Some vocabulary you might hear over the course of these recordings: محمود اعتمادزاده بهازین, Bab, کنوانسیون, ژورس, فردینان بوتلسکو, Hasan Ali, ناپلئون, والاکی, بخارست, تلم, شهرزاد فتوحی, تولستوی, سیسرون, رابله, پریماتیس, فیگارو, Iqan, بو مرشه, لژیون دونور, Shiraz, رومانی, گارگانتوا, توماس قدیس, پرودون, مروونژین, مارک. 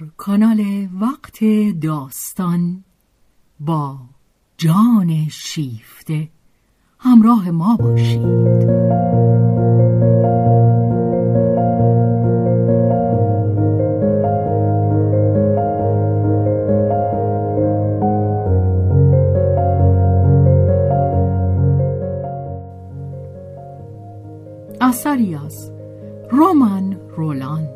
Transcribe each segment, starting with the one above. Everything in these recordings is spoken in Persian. در کانال وقت داستان با جان شیفته همراه ما باشید. اثری از رومن رولان.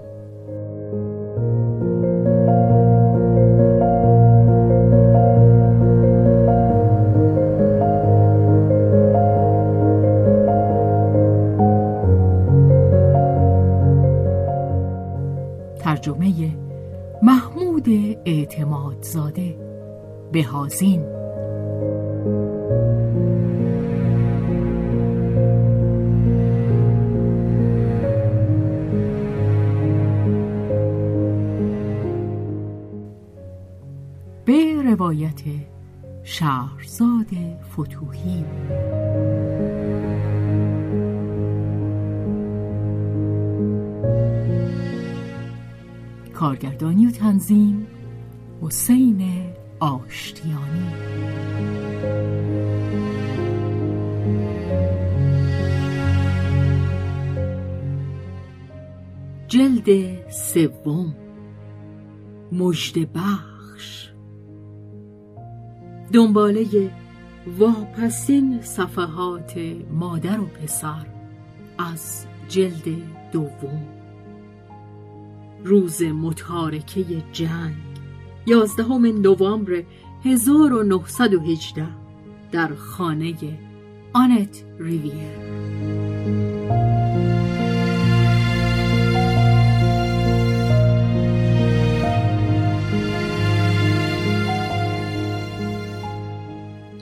ترجمه محمود اعتمادزاده بهازین. روایت شهرزاد فتوحی. کارگردانی و تنظیم حسین آشتیانی. جلد سوم، مژده بخش. دنباله واپسین صفحات مادر و پسر از جلد دوم. روز متارکه جنگ 11 نوامبر 1918 در خانه آنت ریویر.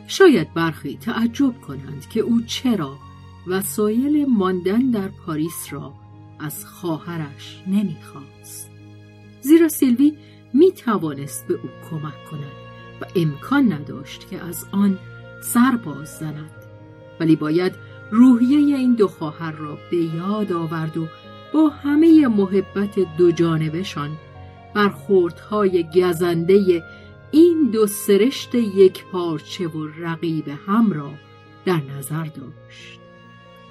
شاید برخی تعجب کنند که او چرا وسایل ماندن در پاریس را از خواهرش نمی‌خواست، زیرا سیلوی می‌توانست به او کمک کند و امکان نداشت که از آن سر باز زند، ولی باید روحیه این دو خواهر را به یاد آورد و با همه محبت دو جانبشان برخوردهای گزنده این دو سرشت یک پارچه و رقیب هم را در نظر داشت.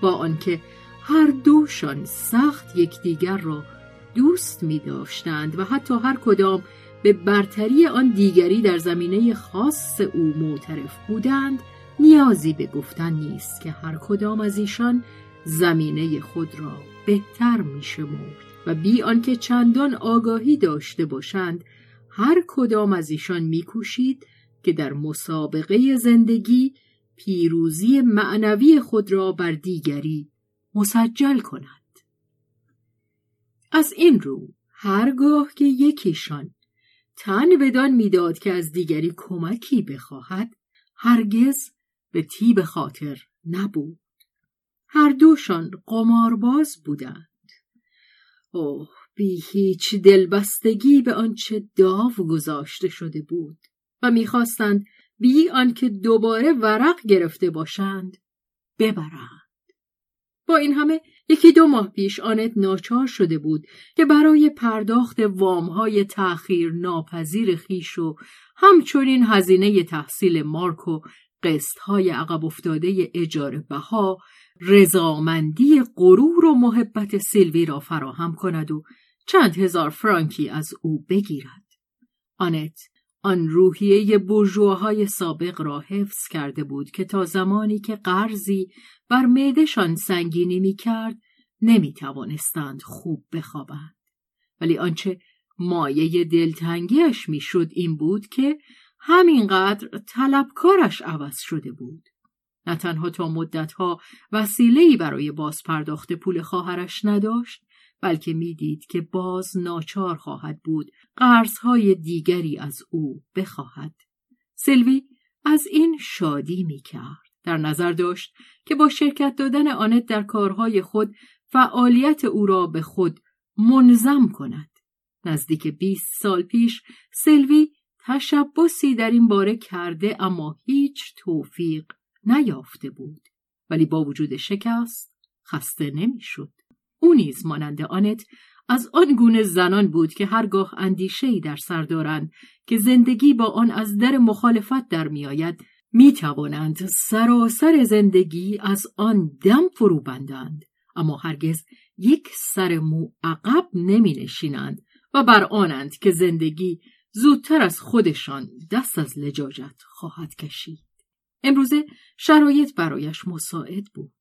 با آنکه هر دوشان سخت یکدیگر را دوست می داشتند و حتی هر کدام به برتری آن دیگری در زمینه خاص او معترف بودند، نیازی به گفتن نیست که هر کدام از ایشان زمینه خود را بهتر می شمرد و بی آنکه چندان آگاهی داشته باشند، هر کدام از ایشان می‌کوشید که در مسابقه زندگی پیروزی معنوی خود را بر دیگری مسجل کند. از این رو هرگاه که یکیشان تن بدان می‌داد که از دیگری کمکی بخواهد، هرگز به تیب خاطر نبود. هر دوشان قمارباز بودند. اوه، بی هیچ دلبستگی به آنچه داو گذاشته شده بود و می‌خواستند بی آنکه دوباره ورق گرفته باشند ببرند. با این همه یکی دو ماه پیش آنت ناچار شده بود که برای پرداخت وام‌های تأخیر ناپذیر خیش و همچنین هزینه تحصیل مارک و قسط‌های عقب افتاده اجاره بها رضامندی غرور و محبت سیلوی را فراهم کند و چند هزار فرانکی از او بگیرد. آنت آن روحیه بورژواهای سابق را حفظ کرده بود که تا زمانی که قرضی بر معده‌شان سنگینی می‌کرد نمی‌توانستند خوب بخوابند، ولی آنچه مایه دلتنگیش می‌شد این بود که همینقدر طلبکارش عوض شده بود. نه تنها تا مدتها وسیله‌ای برای باز پرداخت پول خواهرش نداشت، بلکه میدید که باز ناچار خواهد بود قرضهای دیگری از او بخواهد. سیلوی از این شادی میکرد. در نظر داشت که با شرکت دادن آنت در کارهای خود فعالیت او را به خود منظم کند. نزدیک 20 سال پیش سیلوی تشبثی در این باره کرده اما هیچ توفیق نیافته بود، ولی با وجود شکست خسته نمی شد. او نیز مانند آنت از آن گونه زنان بود که هرگاه اندیشه‌ای در سر دارند که زندگی با آن از در مخالفت در می‌آید، می‌توانند سراسر زندگی از آن دم فرو بندند، اما هرگز یک سر مو عقب نمی‌نشینند و بر آنند که زندگی زودتر از خودشان دست از لجاجت خواهد کشید. امروزه شرایط برایش مساعد بود.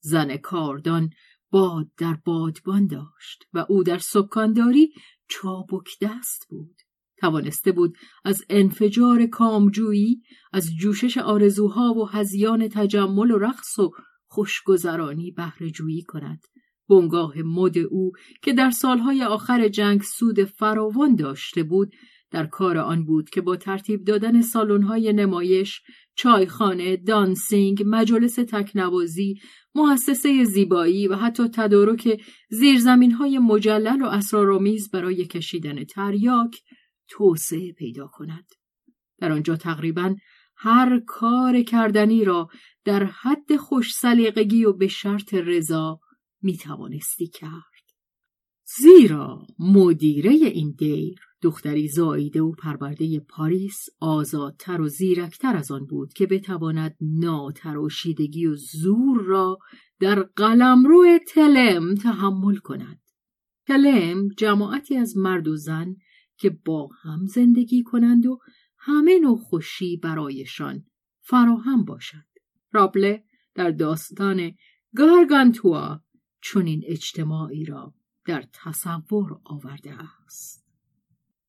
زن کاردان باد در بادبان داشت و او در سکانداری چابک دست بود. توانسته بود از انفجار کامجویی، از جوشش آرزوها و هذیان تجمل و رقص و خوشگذرانی بهره جویی کند. بنگاه مد او که در سالهای آخر جنگ سود فراوان داشته بود، در کار آن بود که با ترتیب دادن سالن‌های نمایش، چایخانه، دانسینگ، مجلس تکنوازی، مؤسسه زیبایی و حتی تدارک زیرزمین‌های مجلل و اسرارآمیز برای کشیدن تریاک توسعه پیدا کند. در آنجا تقریباً هر کار کردنی را در حد خوش سلیقگی و به شرط رضا می توانستی کرد. زیرا مدیره این دیر، دختری زاییده و پرورده پاریس، آزادتر و زیرکتر از آن بود که بتواند ناتراشیدگی و زور را در قلمرو تلم تحمل کند. تلم جماعتی از مرد و زن که با هم زندگی کنند و همه نوع خوشی برایشان فراهم باشد. رابله در داستان گارگانتوا چنین اجتماعی را در تصور آورده است.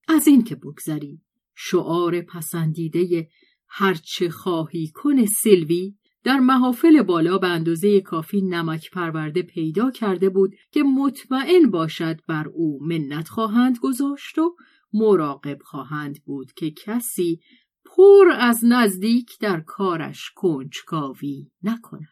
از این که بگذری، شعار پسندیده هرچه خواهی کن سیلوی در محافل بالا به اندازه کافی نمک پرورده پیدا کرده بود که مطمئن باشد بر او منت خواهند گذاشت و مراقب خواهند بود که کسی پر از نزدیک در کارش کنجکاوی نکند.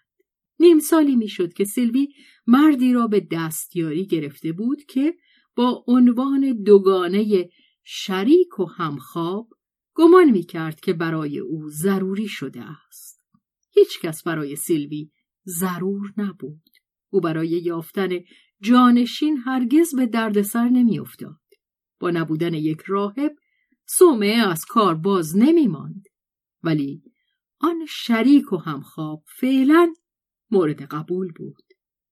نیم سالی میشد که سیلوی مردی را به دستیاری گرفته بود که با عنوان دوگانه شریک و همخواب گمان میکرد که برای او ضروری شده است. هیچ کس برای سیلوی ضرور نبود. او برای یافتن جانشین هرگز به دردسر نمیافتاد. با نبودن یک راهب صومعه از کار باز نمیماند. ولی آن شریک و همخواب فعلاً مورد قبول بود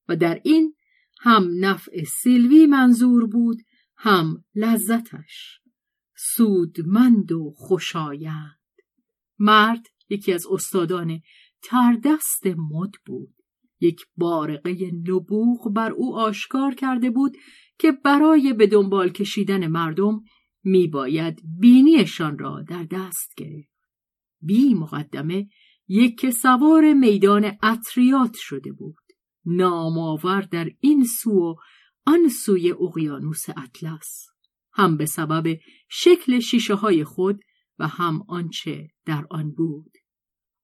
و در این هم نفع سیلوی منظور بود، هم لذتش، سودمند و خوشایند. مرد یکی از استادان تردست مد بود. یک بارقه نبوغ بر او آشکار کرده بود که برای به دنبال کشیدن مردم می باید بینیشان را در دست گرفت. بی مقدمه یک سوار میدان اتریات شده بود، نامآور در این سو و آن سوی اقیانوس اطلس، هم به سبب شکل شیشه های خود و هم آنچه در آن بود.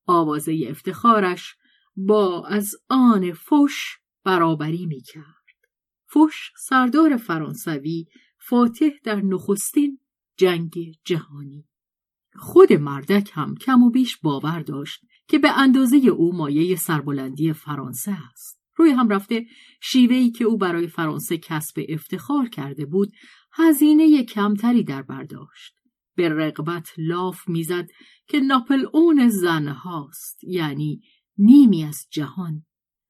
آوازه افتخارش با از آن فوش برابری می کرد. فوش سردار فرانسوی، فاتح در نخستین جنگ جهانی. خود مردک هم کم و بیش باور داشت که به اندازه او مایه سربلندی فرانسه است. روی هم رفته شیوهی که او برای فرانسه کسب افتخار کرده بود، هزینه کمتری در برداشت. به رغبت لاف میزد که ناپلئون زن هاست، یعنی نیمی از جهان،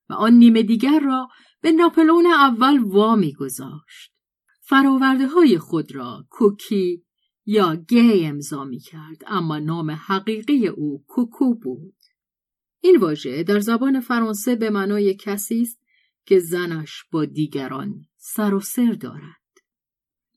و آن نیم دیگر را به ناپلئون اول وامی گذاشت. فراورده های خود را کوکی یا گی امضا می‌کرد، اما نام حقیقی او کوکو بود. این واژه در زبان فرانسه به معنای کسی است که زنش با دیگران سر و سر دارد.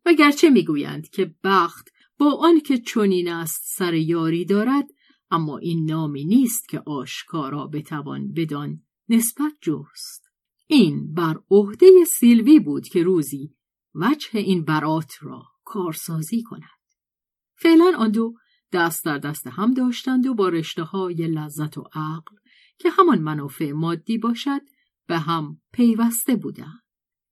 و گرچه می‌گویند که بخت با آن که چنین است سر یاری دارد، اما این نامی نیست که آشکارا بتوان بدان نسبت جست. این بر عهده سیلوی بود که روزی وجه این برات را کارسازی کند. فعلا آن دو دست در دست هم داشتند و با رشته‌های لذت و عقل که همان منافع مادی باشد به هم پیوسته بودند.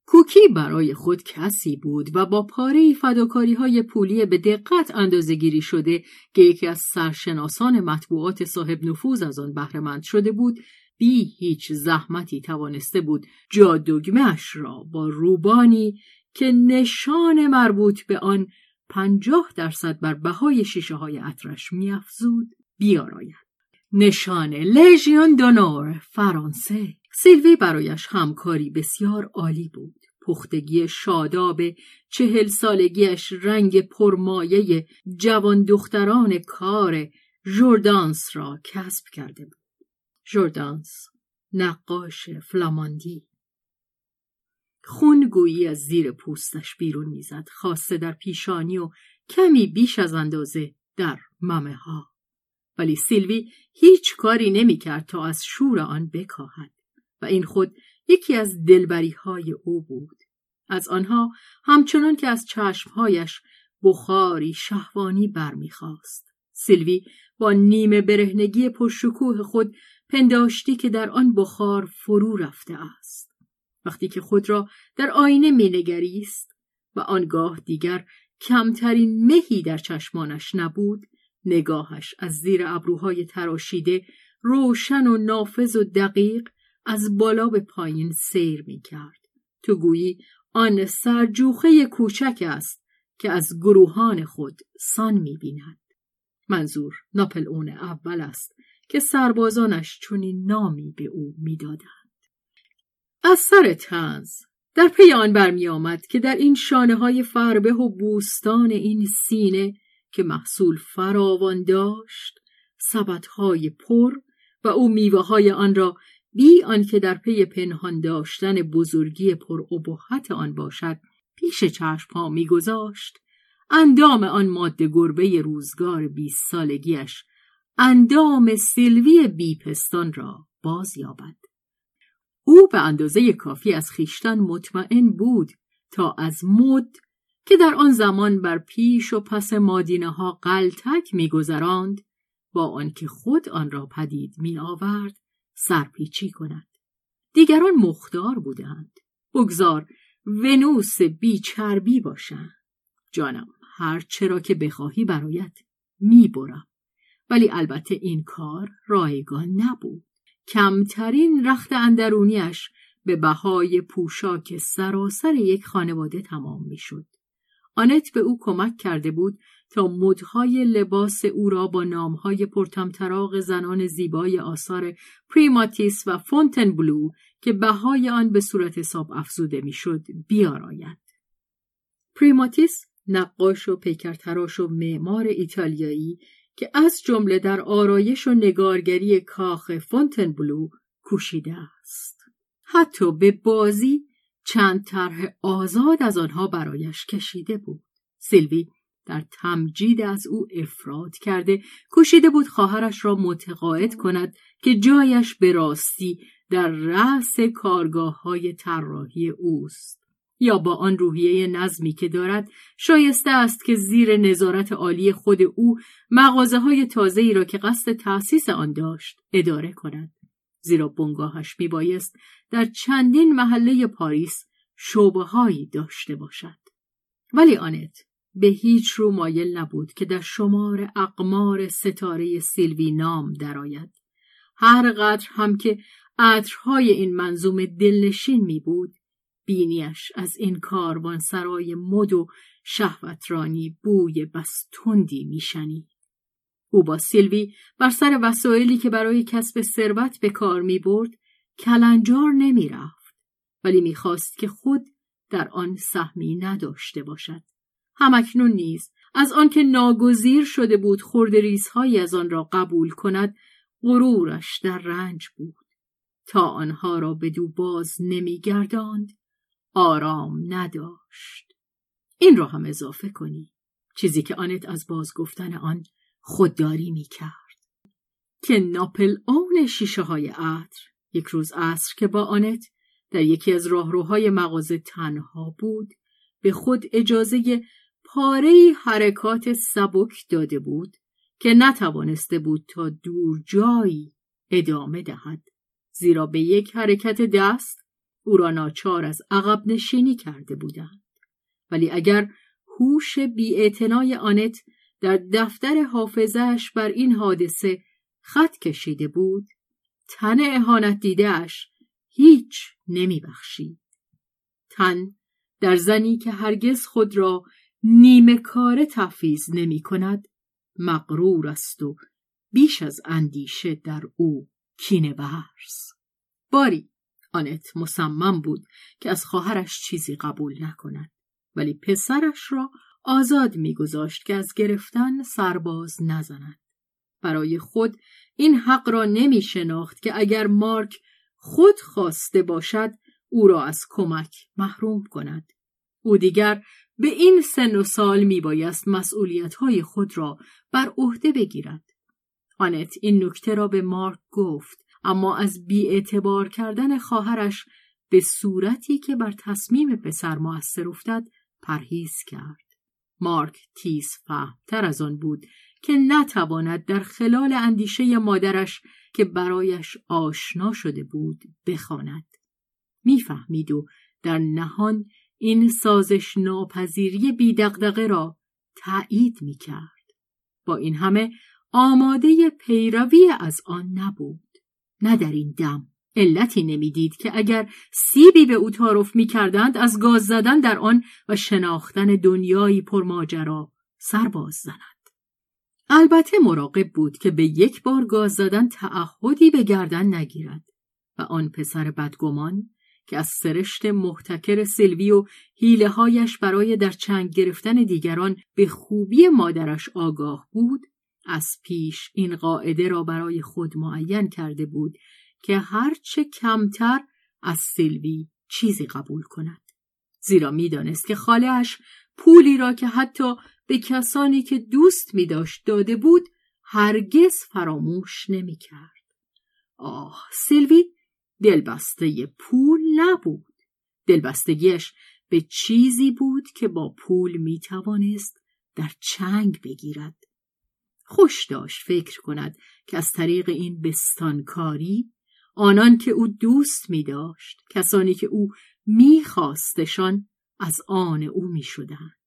کوکی برای خود کسی بود و با پاره‌ای فداکاری‌های پولی به دقت اندازه‌گیری شده که یکی از سرشناسان مطبوعات صاحب نفوذ از آن بهره‌مند شده بود، بی هیچ زحمتی توانسته بود جادوگمه‌اش را با روبانی که نشان مربوط به آن 50% بر بهای شیشه های عطرش می‌افزود بیاراید. نشان لژیون دونور فرانسه. سیلوی برایش همکاری بسیار عالی بود. پختگی شاداب 40 سالگیش رنگ پرمایه جوان دختران کار ژوردانس را کسب کرده بود. ژوردانس، نقاش فلاماندی. خونگویی از زیر پوستش بیرون میزد، خاصه در پیشانی و کمی بیش از اندازه در ممه ها. ولی سیلوی هیچ کاری نمی کرد تا از شور آن بکاهد و این خود یکی از دلبری های او بود. از آنها همچنان که از چشمهایش بخاری شهوانی برمیخواست. سیلوی با نیمه برهنگی پرشکوه خود پنداشتی که در آن بخار فرو رفته است. وقتی که خود را در آینه مینگریست و آنگاه دیگر کمترین مهی در چشمانش نبود، نگاهش از زیر ابروهای تراشیده روشن و نافذ و دقیق از بالا به پایین سیر می کرد. تو گویی آن سرجوخه کوچک است که از گروهان خود سان می بیند. منظور ناپلئون اول است که سربازانش چنین نامی به او می دادند. از سر طنز در پی آن برمی آمد که در این شانه های فربه و بوستان این سینه که محصول فراوان داشت، سبدهای پر و او میوه های آن را بی آنکه در پی پنهان داشتن بزرگی پر ابهت آن باشد پیش چشم ها می گذاشت، اندام آن ماده گربه روزگار 20 سالگیش اندام سیلوی بیپستان را باز یابد. او به اندازه کافی از خیشتن مطمئن بود تا از مد که در آن زمان بر پیش و پس مادینه ها قلتک می گذراند با آنکه خود آن را پدید می آورد سرپیچی کند. دیگران مختار بودند. بگذار ونوس بیچربی باشند. جانم هر چرا که بخواهی برایت می برم. ولی البته این کار رایگان نبود. کمترین رخت اندرونیش به بهای پوشاک سراسر یک خانواده تمام می شد. آنت به او کمک کرده بود تا مدهای لباس او را با نامهای پرتمطراق زنان زیبای آثار پریماتیس و فونتن بلو که بهای آن به صورت حساب افزوده میشد بیاراید. پریماتیس نقاش و پیکرتراش و معمار ایتالیایی که از جمله در آرایش و نگارگری کاخ فونتن بلو کوشیده است. حتی به بازی چند طرح آزاد از آنها برایش کشیده بود. سیلوی در تمجید از او افراد کرده کوشیده بود خواهرش را متقاعد کند که جایش به راستی در رأس کارگاه‌های طراحی اوست، یا با آن روحیه نظمی که دارد شایسته است که زیر نظارت عالی خود او مغازه‌های تازه‌ای را که قصد تأسیس آن داشت اداره کند، زیرا بنگاهش میبایست در چندین محله پاریس شعبه‌هایی داشته باشد. ولی آنت به هیچ رو مایل نبود که در شمار اقمار ستاره سیلوی نام درآید. هر قدر هم که عطرهای این منظومه دلنشین می بود، بینیش از این کاروانسرای مد و شهوترانی بوی بس تندی می شنید. او با سیلوی بر سر وسایلی که برای کسب ثروت به کار می برد کلنجار نمی رفت، ولی می خواست که خود در آن سهمی نداشته باشد. همکنون نیز از آنکه ناگزیر شده بود خردریزهایی از آن را قبول کند، غرورش در رنج بود. تا آنها را بدو باز نمیگرداند آرام نداشت. این را هم اضافه کنی، چیزی که آنت از باز گفتن آن خودداری میکرد، که ناپلئون شیشه های عطر یک روز عصر که با آنت در یکی از راهروهای مغازه تنها بود، به خود اجازه پاره‌ای حرکات سبک داده بود که نتوانسته بود تا دور جایی ادامه دهد، زیرا به یک حرکت دست او را ناچار از عقب نشینی کرده بودند. ولی اگر هوش بی‌اعتنای آنت در دفتر حافظه‌اش بر این حادثه خط کشیده بود، تن اهانت دیده‌اش هیچ نمی‌بخشید. تن در زنی که هرگز خود را نیمه کاره تفیز نمی کند مغرور است و بیش از اندیشه در او کینه و حرص. باری آنت مصمم بود که از خواهرش چیزی قبول نکند، ولی پسرش را آزاد می‌گذاشت که از گرفتن سرباز نزند. برای خود این حق را نمی‌شناخت که اگر مارک خود خواسته باشد او را از کمک محروم کند. او دیگر به این سن و سال می‌بایست مسئولیت‌های خود را بر عهده بگیرد. آنت این نکته را به مارک گفت، اما از بی‌اعتبار کردن خواهرش به صورتی که بر تصمیم پسر مؤثر افتد پرهیز کرد. مارک تیز فهمتر از آن بود که نتواند در خلال اندیشه مادرش که برایش آشنا شده بود بخواند. میفهمید و در نهان این سازش ناپذیری بی دغدغه را تأیید میکرد. با این همه آماده پیروی از آن نبود. نه در این دم. علتی نمیدید که اگر سیبی به او تعارف میکردند از گاز زدن در آن و شناختن دنیایی پرماجرا سر باز زند. البته مراقب بود که به یک بار گاز زدن تعهدی به گردن نگیرد و آن پسر بدگمان که از سرشت محتکر سیلوی و حیله‌هایش برای در چنگ گرفتن دیگران به خوبی مادرش آگاه بود، از پیش این قاعده را برای خود معین کرده بود که هرچه کمتر از سیلوی چیزی قبول کند، زیرا میدانست که خاله‌اش پولی را که حتی به کسانی که دوست می‌داشت داده بود هرگز فراموش نمی‌کرد. آه، سیلوی دلبسته پول نبود. دلبستگیش به چیزی بود که با پول می‌توانست در چنگ بگیرد. خوش داشت فکر کند که از طریق این بستانکاری آنان که او دوست می داشت، کسانی که او می خواستشان از آن او می شدند.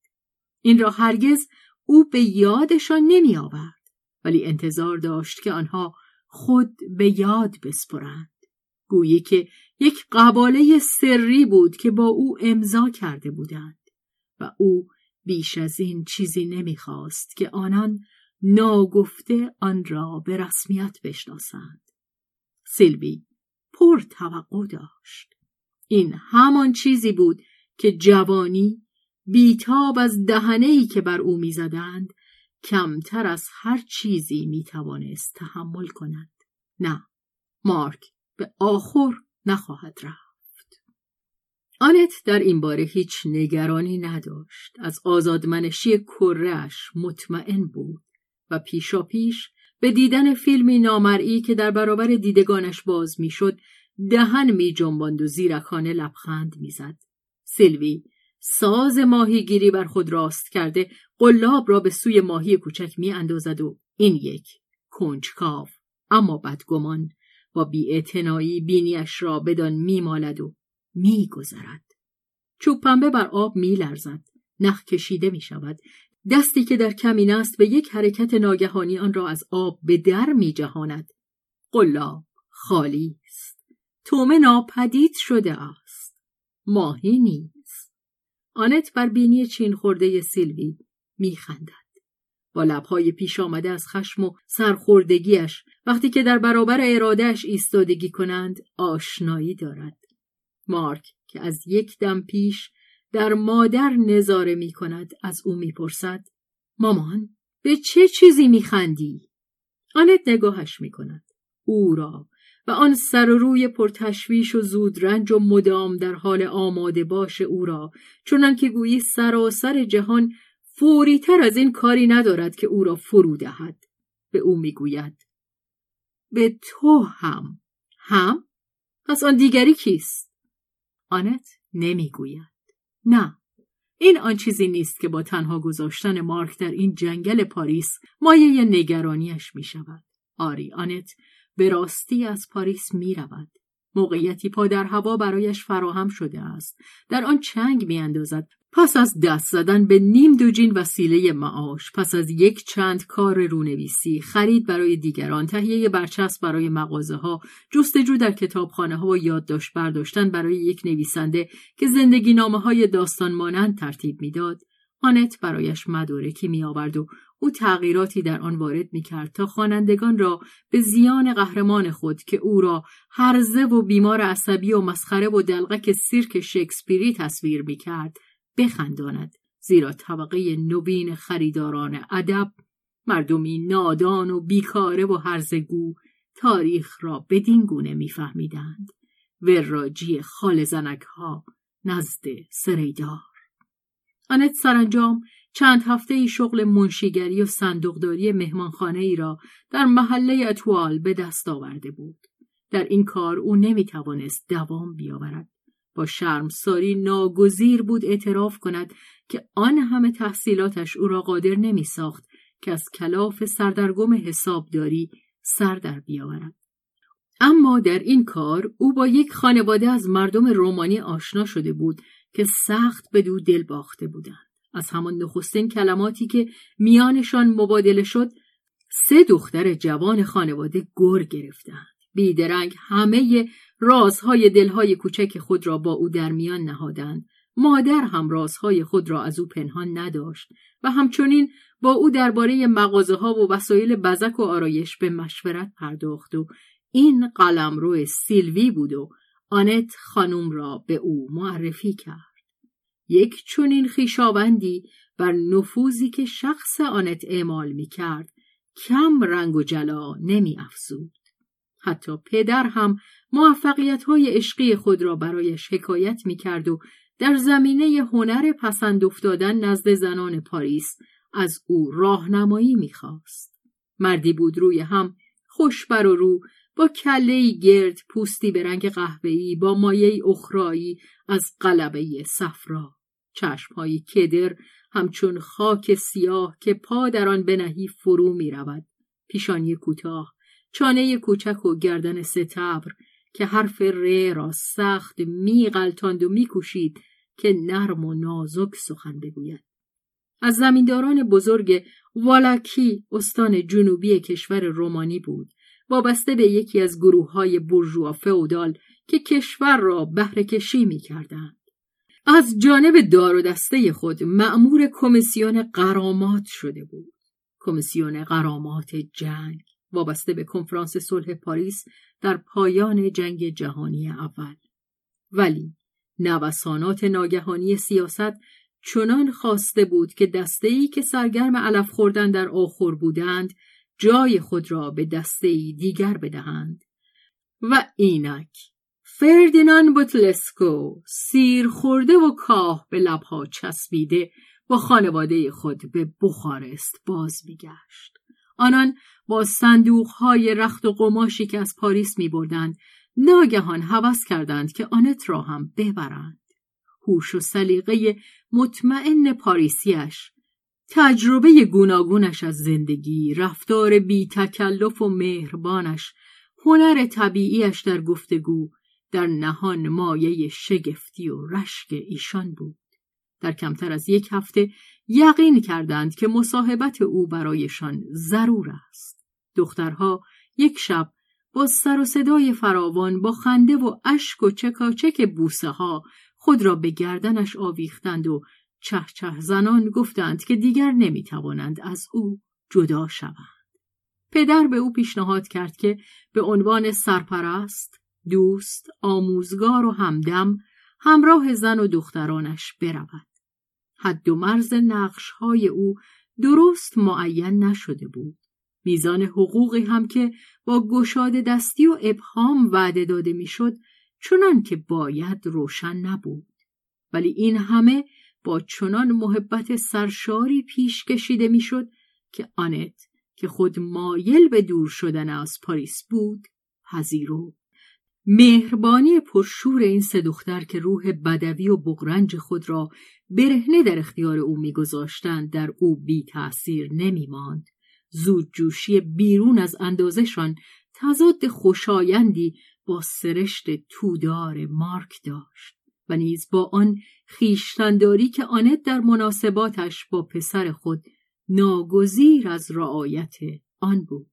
این را هرگز او به یادشان نمی آورد، ولی انتظار داشت که آنها خود به یاد بسپرند. گویی که یک قباله سری بود که با او امضا کرده بودند و او بیش از این چیزی نمی خواست که آنان ناگفته آن را به رسمیت بشناسند. سیلوی پر توقع داشت. این همان چیزی بود که جوانی بیتاب از دهنه‌ای که بر او می‌زدند کمتر از هر چیزی می‌توانست تحمل کند. نه، مارک به آخر نخواهد رفت. آنت در این باره هیچ نگرانی نداشت. از آزادمنشی کره‌اش مطمئن بود و پیشاپیش به دیدن فیلمی نامرئی که در برابر دیدگانش باز می شد دهن می جنباند و زیرکانه لبخند می زد. سیلوی ساز ماهیگیری بر خود راست کرده قلاب را به سوی ماهی کوچک می اندازد و این یک کنجکاو اما بدگمان با بی‌اعتنایی بینیش را بدان می مالد و می گذرد. چوب پنبه بر آب می لرزد، نخ کشیده می شود، دستی که در کمینه است به یک حرکت ناگهانی آن را از آب به در می جهاند. قلاب خالی است. تومه ناپدید شده است. ماهی نیست. آنت بر بینی چین خورده سیلوی می خندد. با لبهای پیش آمده از خشم و سرخوردگیش وقتی که در برابر ارادهش ایستادگی کنند آشنایی دارد. مارک که از یک دم پیش در مادر نظاره می کند از او می پرسد مامان به چه چیزی می خندی؟ آنت نگاهش می کند. او را و آن سر و روی پرتشویش و زودرنج و مدام در حال آماده باش او را، چنان که گویی سراسر جهان فوری تر از این کاری ندارد که او را فرو دهد. به او می گوید به تو هم؟ پس آن دیگری کیست؟ آنت نمی گوید. نه، این آن چیزی نیست که با تنها گذاشتن مارک در این جنگل پاریس مایه نگرانیش می شود. آری، آنت به راستی از پاریس می رود. موقعیتی پا در هوا برایش فراهم شده است. در آن چنگ می‌اندازد. پس از دست زدن به نیم دوجین وسیله معاش، پس از یک چند کار رونویسی، خرید برای دیگران، تهیه برچسب برای مغازه‌ها، جستجو در کتابخانه‌ها و یادداشت برداشتن برای یک نویسنده که زندگی نامه‌های داستان مانند ترتیب می‌داد، آنت برایش مدارکی می‌آورد و او تغییراتی در آن وارد می‌کرد تا خوانندگان را به زیان قهرمان خود که او را هرزه و بیمار عصبی و مسخره و دلقک سیرک شکسپیری تصویر می‌کرد بخنداند، زیرا طبقه نوین خریداران ادب، مردمی نادان و بیکاره و هرزگو، تاریخ را بدین گونه می‌فهمیدند. وراجی خال زنک‌ها نزد سریدار. آنت سرانجام چند هفته‌ای شغل منشیگری و صندوقداری مهمانخانه‌ای را در محله اتوال به دست آورده بود. در این کار او نمی‌توانست دوام بیاورد. با شرمساری ناگزیر بود اعتراف کند که آن همه تحصیلاتش او را قادر نمی‌ساخت که از کلاف سردرگم حسابداری سر در بیاورد. اما در این کار او با یک خانواده از مردم رومانی آشنا شده بود که سخت به دو دل باخته بودند. از همان نخستین کلماتی که میانشان مبادله شد، سه دختر جوان خانواده گر گرفتند. بیدرنگ همه رازهای دلهای کوچک خود را با او در میان نهادند. مادر هم رازهای خود را از او پنهان نداشت و همچنین با او درباره مغازه‌ها و وسایل بزک و آرایش به مشورت پرداخت و این قلمرو سیلوی بود و آنت خانم را به او معرفی کرد. یک چنین خویشاوندی بر نفوذی که شخص آنت اعمال می‌کرد کم رنگ و جلا نمی‌افزود. حتی پدر هم موفقیت‌های عشقی خود را برایش حکایت می‌کرد و در زمینه هنر پسند افتادن نزد زنان پاریس از او راهنمایی می‌خواست. مردی بود روی هم خوشبر و رو، با کله‌ای گرد، پوستی به رنگ قهوه‌ای با مایه‌ای اخرایی از قلبه صفرا، چشم‌های کدر همچون خاک سیاه که پا در آن بنهی فرو می‌رود، پیشانی کوتاه، چانه کوچک و گردن ستبر که حرف ر را سخت می‌غلطاند و می‌کوشید که نرم و نازک سخن بگوید. از زمینداران بزرگ والاکی، استان جنوبی کشور رومانی بود، وابسته به یکی از گروه‌های بورژوا فئودال که کشور را بهره‌کشی می‌کردند. از جانب دار و دسته خود مأمور کمیسیون غرامات شده بود. کمیسیون غرامات جنگ وابسته به کنفرانس صلح پاریس در پایان جنگ جهانی اول. ولی نوسانات ناگهانی سیاست چنان خواسته بود که دسته‌ای که سرگرم علف خوردن در آخور بودند جای خود را به دسته‌ای دیگر بدهند. و اینک فردینان بوتلسکو، سیر خورده و کاه به لبها چسبیده، با خانواده خود به بخارست باز می‌گشت. آنان با صندوق‌های رخت و قماشی که از پاریس می‌بردند ناگهان هوس کردند که آنت را هم ببرند. هوش و سلیقه مطمئن پاریسیش، تجربه گوناگونش از زندگی، رفتار بی تکلف و مهربانش، هنر طبیعیش در گفتگو، در نهان مایه شگفتی و رشک ایشان بود. در کمتر از یک هفته یقین کردند که مصاحبت او برایشان ضرور است. دخترها یک شب با سر و صدای فراوان، با خنده و اشک و چکاچک بوسه ها خود را به گردنش آویختند و چهچه زنان گفتند که دیگر نمیتوانند از او جدا شوند. پدر به او پیشنهاد کرد که به عنوان سرپرست، دوست، آموزگار و همدم همراه زن و دخترانش برود. حد و مرز نقش‌های او درست معین نشده بود. میزان حقوقی هم که با گشاده دستی و ابهام وعده داده میشد چنان که باید روشن نبود. ولی این همه با چنان محبت سرشاری پیش کشیده میشد که آنت که خود مایل به دور شدن از پاریس بود پذیرفت. مهربانی پرشور این سه دختر که روح بدوی و بغرنج خود را برهنه در اختیار او میگذاشتند در او بی تأثیر نمیماند. زودجوشی بیرون از اندازشان تضاد خوشایندی با سرشت تودار مارک داشت و نیز با آن خویشتن‌داری که آنت در مناسباتش با پسر خود ناگزیر از رعایت آن بود.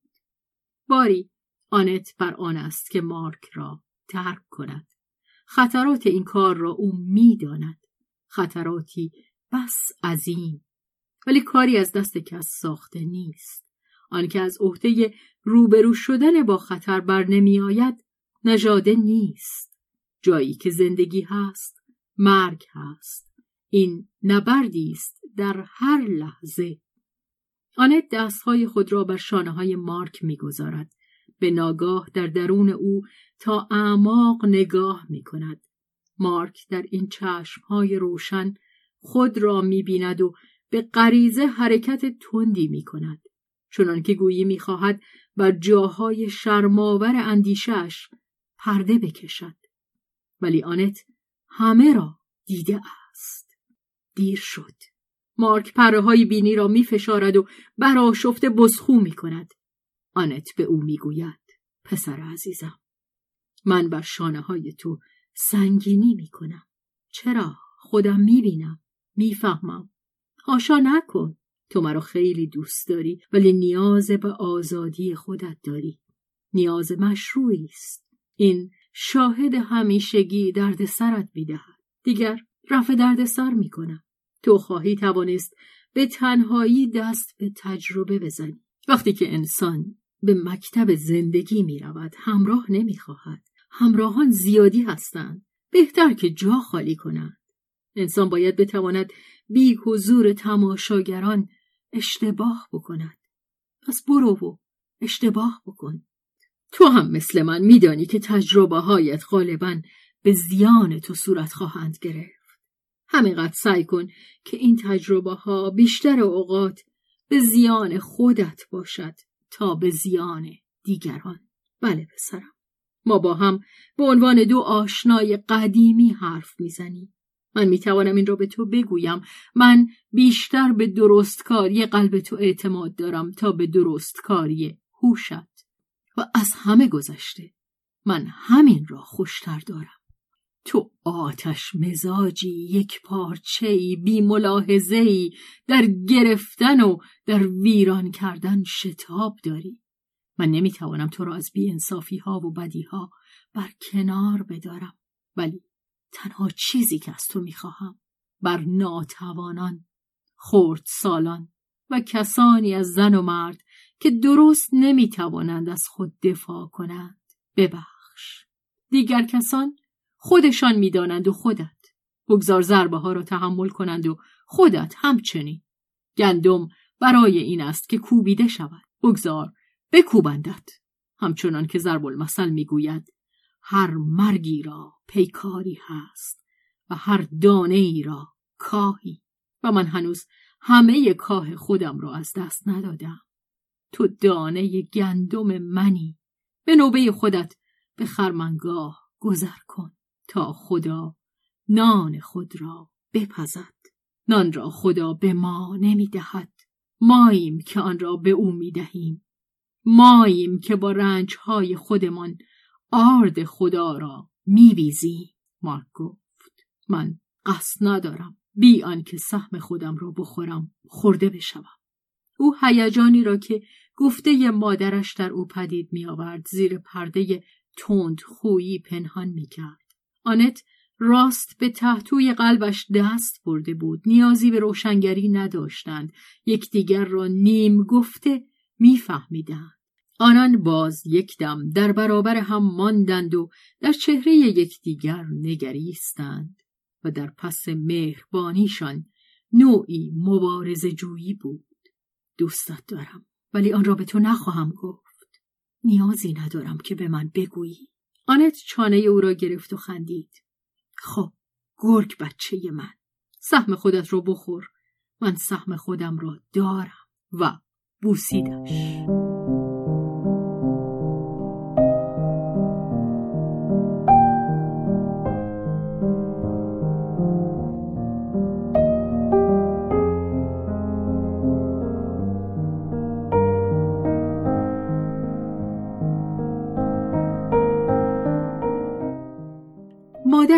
باری آنت بر آن است که مارک را ترک کند. خطرات این کار را او می داند. خطراتی بس عظیم. ولی کاری از دست کس ساخته نیست. آنکه از عهده روبرو شدن با خطر بر نمی آید نژاده نیست. جایی که زندگی هست مرگ هست. این نبردی است در هر لحظه. آنت دستهای خود را بر شانه‌های مارک می‌گذارد. به ناگاه در درون او تا اعماق نگاه می‌کند. مارک در این چشم‌های روشن خود را می‌بیند و به غریزه حرکت تندی می‌کند، چنان که گویی می‌خواهد بر جاهای شرم‌آور اندیشه‌اش پرده بکشد. ولی آنت همه را دیده است. دیر شد. مارک پره‌های بینی را می‌فشارد و برآشفته بزخو می‌کند. آنت به او میگوید: پسر عزیزم، من بر شانه‌های تو سنگینی میکنم. چرا؟ خودم میبینم، میفهمم. حاشا نکن. تو مرا خیلی دوست داری، ولی نیاز به آزادی خودت داری. نیاز مشروعی است. این شاهد همیشگی درد سرت میدهد. دیگر رفع درد سر میکنم. تو خواهی توانست به تنهایی دست به تجربه بزنی. وقتی که انسان به مکتب زندگی می رود همراه نمی خواهد. همراهان زیادی هستند. بهتر که جا خالی کنند. انسان باید بتواند بی حضور تماشاگران اشتباه بکند. پس برو و اشتباه بکن. تو هم مثل من می دانی که تجربه هایت غالباً به زیان تو صورت خواهند گرفت. همینقدر سعی کن که این تجربه ها بیشتر اوقات به زیان خودت باشد تا به زیان دیگران. بله پسرم، ما با هم به عنوان دو آشنای قدیمی حرف میزنیم. من میتوانم این را به تو بگویم. من بیشتر به درستکاری قلب تو اعتماد دارم تا به درستکاری هوشت. و از همه گذشته من همین را خوشتر دارم. تو آتش مزاجی، یک پارچه‌ای، بی ملاحظه‌ای، در گرفتن و در ویران کردن شتاب داری. من نمیتوانم تو را از بی انصافی‌ها و بدی‌ها بر کنار بدارم، ولی تنها چیزی که از تو میخواهم بر ناتوانان، خردسالان و کسانی از زن و مرد که درست نمیتوانند از خود دفاع کنند ببخش. دیگر کسان خودشان میدانند و خودت. بگذار ضربه ها را تحمل کنند و خودت همچنین. گندم برای این است که کوبیده شود. بگذار بکوبندت. همچنان که ضرب المثل میگوید: هر مرگی را پیکاری هست و هر دانه ای را کاهی. و من هنوز همه کاه خودم را از دست ندادم. تو دانه گندم منی. به نوبه خودت به خرمنگاه گذر کن تا خدا نان خود را بپزد. نان را خدا به ما نمی دهد. ماییم که آن را به او می دهیم. ماییم که با رنجهای خودمان آرد خدا را می بیزیم. مارک گفت: من قصد ندارم بی آن که سهم خودم را بخورم خورده بشوم. او هیجانی را که گفته مادرش در او پدید می آورد زیر پرده تند خویی پنهان می کرد. آنت راست به تحتوی قلبش دست برده بود. نیازی به روشنگری نداشتند. یکدیگر را نیم گفته میفهمیدند. آنان باز یکدم در برابر هم ماندند و در چهره یکدیگر نگریستند و در پس مهربانیشان نوعی مبارزه جویی بود. دوستت دارم، ولی آن را به تو نخواهم گفت. نیازی ندارم که به من بگویی. آنت چانه او را گرفت و خندید. خب، گرگ بچه من، سهم خودت رو بخور. من سهم خودم را دارم. و بوسیدش.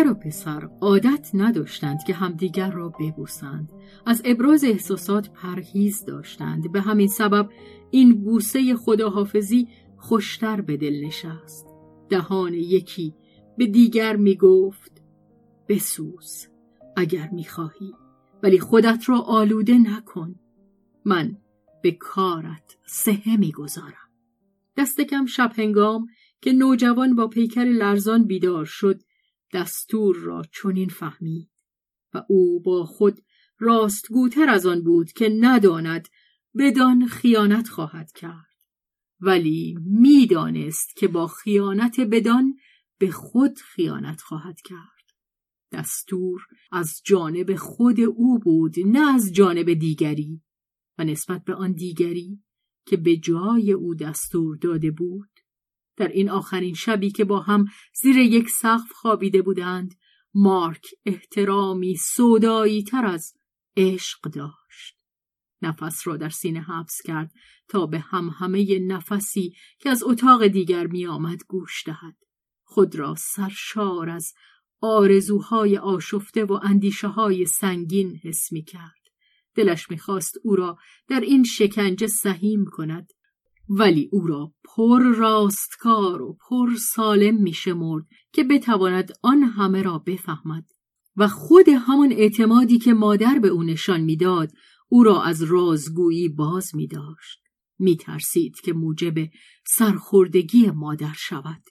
مادر و پسر عادت نداشتند که همدیگر را ببوسند. از ابراز احساسات پرهیز داشتند. به همین سبب این بوسه خداحافظی خوشتر به دل نشست. دهان یکی به دیگر می گفت بسوز اگر می خواهی، ولی خودت را آلوده نکن. من به کارت سهه می گذارم. دست کم شب هنگام که نوجوان با پیکر لرزان بیدار شد، دستور را چنین فهمید و او با خود راستگوتر از آن بود که نداند بدان خیانت خواهد کرد، ولی میدانست که با خیانت بدان به خود خیانت خواهد کرد. دستور از جانب خود او بود نه از جانب دیگری، و نسبت به آن دیگری که به جای او دستور داده بود، در این آخرین شبی که با هم زیر یک سقف خوابیده بودند، مارک احترامی سودایی تر از عشق داشت. نفس را در سینه حبس کرد تا به همهمه نفسی که از اتاق دیگر می آمد گوش دهد. خود را سرشار از آرزوهای آشفته و اندیشه‌های سنگین حس می کرد. دلش می خواست او را در این شکنجه سهیم کند، ولی او را پر راستکار و پر سالم می شمرد که بتواند آن همه را بفهمد، و خود همان اعتمادی که مادر به او نشان می داد او را از رازگویی باز می داشت. می ترسید که موجب سرخوردگی مادر شود.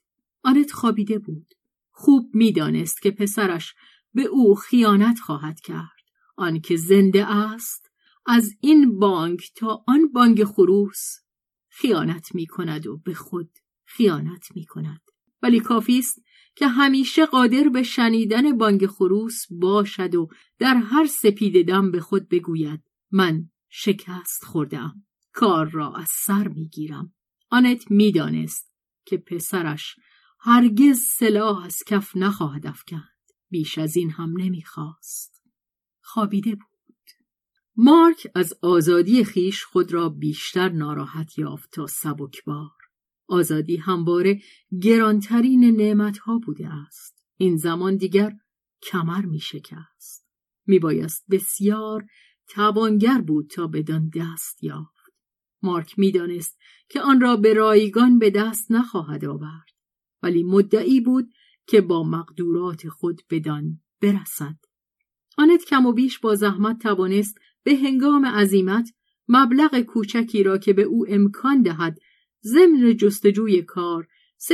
آنت خوابیده بود. خوب می دانست که پسرش به او خیانت خواهد کرد. آن که زنده است از این بانگ تا آن بانگ خروس خیانت می کند و به خود خیانت می کند، ولی کافیست که همیشه قادر به شنیدن بانگ خروس باشد و در هر سپید دم به خود بگوید من شکست خوردم، کار را از سر می گیرم. آنت می دانست که پسرش هرگز سلاح از کف نخواهد افکند، بیش از این هم نمی خواست. خوابیده بود. مارک از آزادی خیش خود را بیشتر ناراحت یافت تا سبکبار. آزادی همواره گرانترین نعمتها بوده است. این زمان دیگر کمر می شکست. می بایست بسیار توانگر بود تا بدان دست یافت. مارک می دانست که آن را به رایگان به دست نخواهد آورد، ولی مدعی بود که با مقدورات خود بدان برسد. آنت کم و بیش با زحمت توانست به هنگام عزیمت مبلغ کوچکی را که به او امکان دهد ضمن جستجوی کار 3-4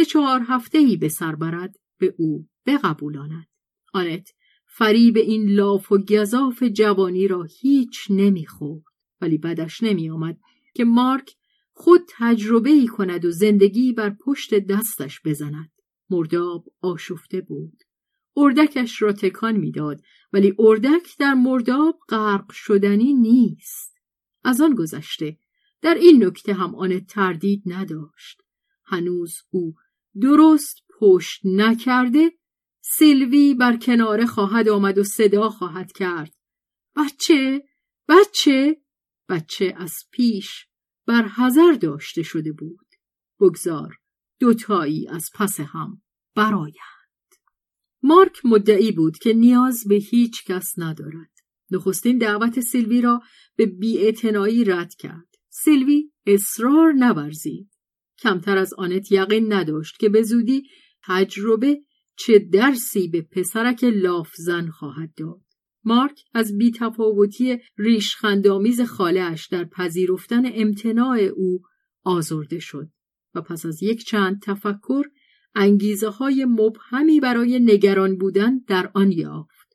هفته‌ای به سر برد به او بقبولاند. آنت فریب این لاف و گزاف جوانی را هیچ نمی‌خورد، ولی بدش نمی‌آمد که مارک خود تجربه‌ای کند و زندگی بر پشت دستش بزند. مرداب آشفته بود. اردکش را تکان می‌داد، ولی اردک در مرداب غرق شدنی نیست. از آن گذشته در این نکته هم آن تردید نداشت. هنوز او درست پشت نکرده سیلوی بر کناره خواهد آمد و صدا خواهد کرد بچه بچه بچه. از پیش بر حذر داشته شده بود. بگذار دوتایی از پس هم برایم. مارک مدعی بود که نیاز به هیچ کس ندارد. نخستین دعوت سیلوی را به بی‌اعتنایی رد کرد. سیلوی اصرار نورزید. کمتر از آنت یقین نداشت که به زودی تجربه چه درسی به پسرک لافزن خواهد داد. مارک از بی‌تفاوتی ریشخندآمیز خاله‌اش در پذیرفتن امتناع او آزرده شد و پس از یک چند تفکر انگیزه های مبهمی برای نگران بودن در آن یافت.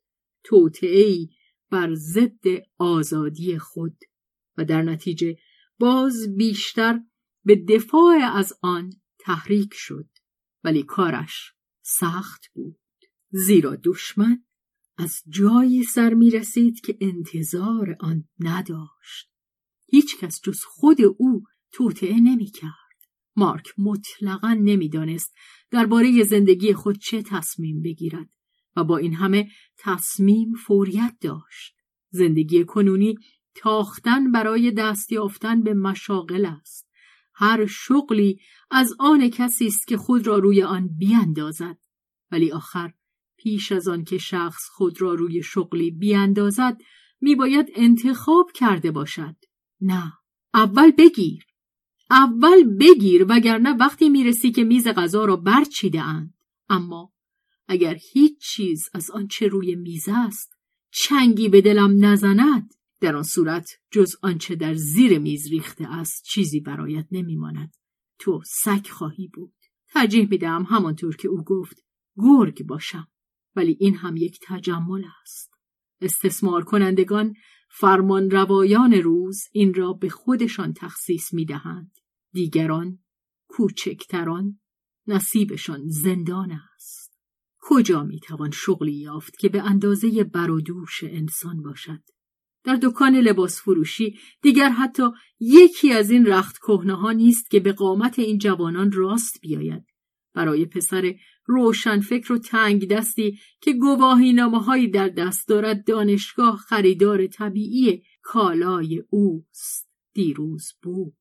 توطئه‌ای بر ضد آزادی خود و در نتیجه باز بیشتر به دفاع از آن تحریک شد، ولی کارش سخت بود، زیرا دشمن از جایی سر می رسید که انتظار آن نداشت. هیچ کس جز خود او توطئه نمی کرد. مارک مطلقاً نمیدانست درباره زندگی خود چه تصمیم بگیرد و با این همه تصمیم فوریت داشت. زندگی کنونی تاختن برای دستیافتن به مشاغل است. هر شغلی از آن کسی است که خود را روی آن بیاندازد، ولی آخر پیش از آن که شخص خود را روی شغلی بیاندازد می‌باید انتخاب کرده باشد. نه، اول بگیر وگرنه وقتی میرسی که میز غذا را برچیده اند. اما اگر هیچ چیز از آن چه روی میز است چنگی به دلم نزند، در آن صورت جز آنچه در زیر میز ریخته است چیزی برایت نمیماند. تو سگ خواهی بود. ترجیح میدم همانطور که او گفت گرگ باشم، ولی این هم یک تجمل است. استثمار کنندگان، فرمان روایان روز، این را به خودشان تخصیص میدهند. دیگران، کوچکتران، نصیبشان زندان است. کجا میتوان شغلی یافت که به اندازه برادوش انسان باشد؟ در دکان لباس فروشی دیگر حتی یکی از این رخت کهنه‌ها نیست که به قامت این جوانان راست بیاید. برای پسر روشنفکر و تنگ دستی که گواهینامه‌هایی در دست دارد، دانشگاه خریدار طبیعی کالای اوست. دیروز بود.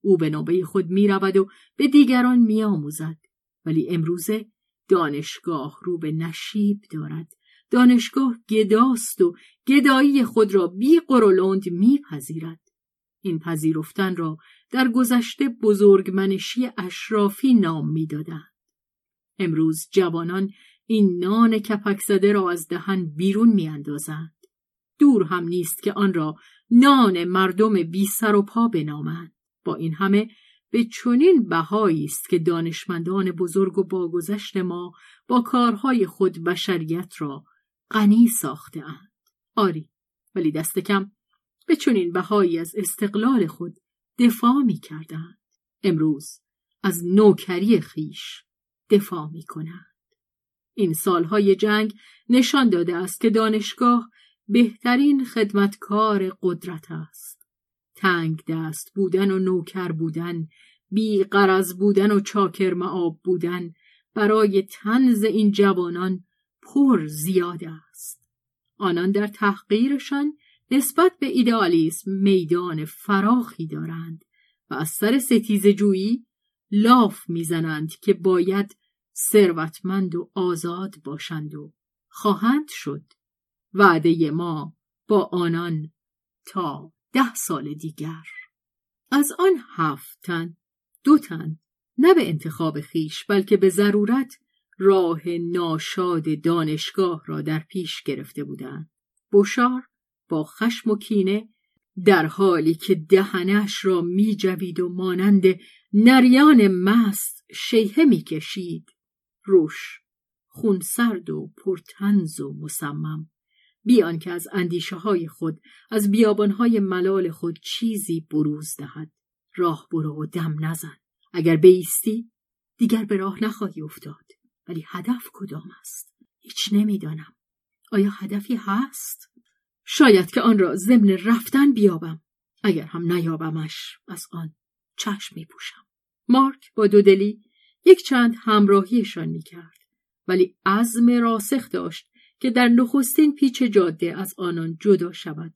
او به نوبه خود می رود و به دیگران می آموزد. ولی امروزه دانشگاه رو به نشیب دارد. دانشگاه گداست و گدایی خود را بی قرولند میپذیرد. این پذیرفتن را در گذشته بزرگمنشی اشرافی نام میدادند. امروز جوانان این نان کپک زده را از دهن بیرون میاندازند. دور هم نیست که آن را نان مردم بی سر و پا بنامند. با این همه به چنین بهایی است که دانشمندان بزرگ و با گذشت ما با کارهای خود بشریت را غنی ساخته اند. آری، ولی دست کم به چنین بهایی از استقلال خود دفاع می کردند. امروز از نوکری خیش دفاع می کنند. این سالهای جنگ نشان داده است که دانشگاه بهترین خدمتکار قدرت است. تنگ دست بودن و نوکر بودن، بی غرض بودن و چاکر معاب بودن برای طنز این جوانان پر زیاد است. آنان در تحقیرشان نسبت به ایدئالیسم میدان فراخی دارند و از سر ستیزجویی لاف میزنند که باید ثروتمند و آزاد باشند و خواهند شد. وعده ما با آنان تا 10 سال دیگر. از آن 7 تن 2 تن نه به انتخاب خیش بلکه به ضرورت راه ناشاد دانشگاه را در پیش گرفته بودند. بوشار با خشم و کینه در حالی که دهنش را می جوید و مانند نریان مست شیهه می کشید، روش خونسرد و پرطنز و مصمم، بیان که از اندیشه های خود، از بیابانهای ملال خود چیزی بروز دهد. راه برو و دم نزن. اگر بیستی دیگر به راه نخواهی افتاد. ولی هدف کدام است؟ هیچ نمیدانم. آیا هدفی هست؟ شاید که آن را ضمن رفتن بیابم. اگر هم نیابمش، از آن چشم میپوشم. مارک با دودلی یک چند همراهیشان میکرد، ولی عزم راسخ داشت که در نخستین پیچ جاده از آنان جدا شود.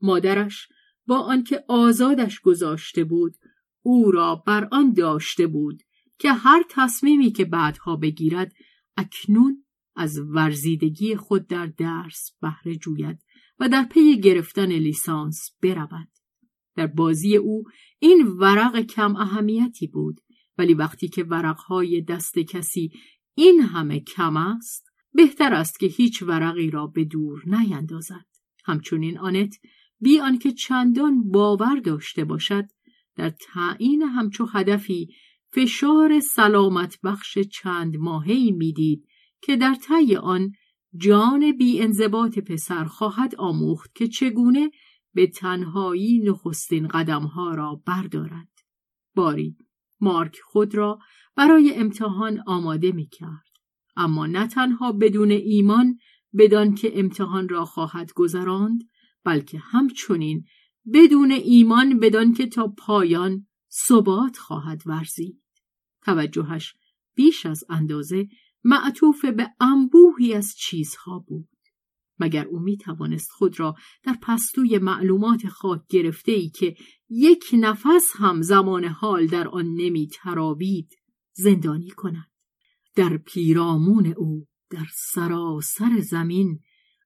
مادرش با آنکه آزادش گذاشته بود، او را بر آن داشته بود که هر تصمیمی که بعدها بگیرد اکنون از ورزیدگی خود در درس بهره جوید و در پی گرفتن لیسانس برود. در بازی او این ورق کم اهمیتی بود، ولی وقتی که ورقهای دست کسی این همه کم است، بهتر است که هیچ ورقی را به دور نیندازد. همچنین آنت بی آنکه چندان باور داشته باشد، در تعیین همچو هدفی فشار سلامت بخش چند ماهه‌ای میدید که در طی آن جان بی انضباط پسر خواهد آموخت که چگونه به تنهایی نخستین قدمها را بردارد. باری مارک خود را برای امتحان آماده میکرد، اما نه تنها بدون ایمان بدان که امتحان را خواهد گذراند، بلکه همچنین بدون ایمان بدان که تا پایان ثبات خواهد ورزید. توجهش بیش از اندازه معطوف به انبوهی از چیزها بود. مگر او می توانست خود را در پستوی معلومات خاک گرفته ای که یک نفس هم زمان حال در آن نمی تراوید زندانی کند؟ در پیرامون او در سراسر زمین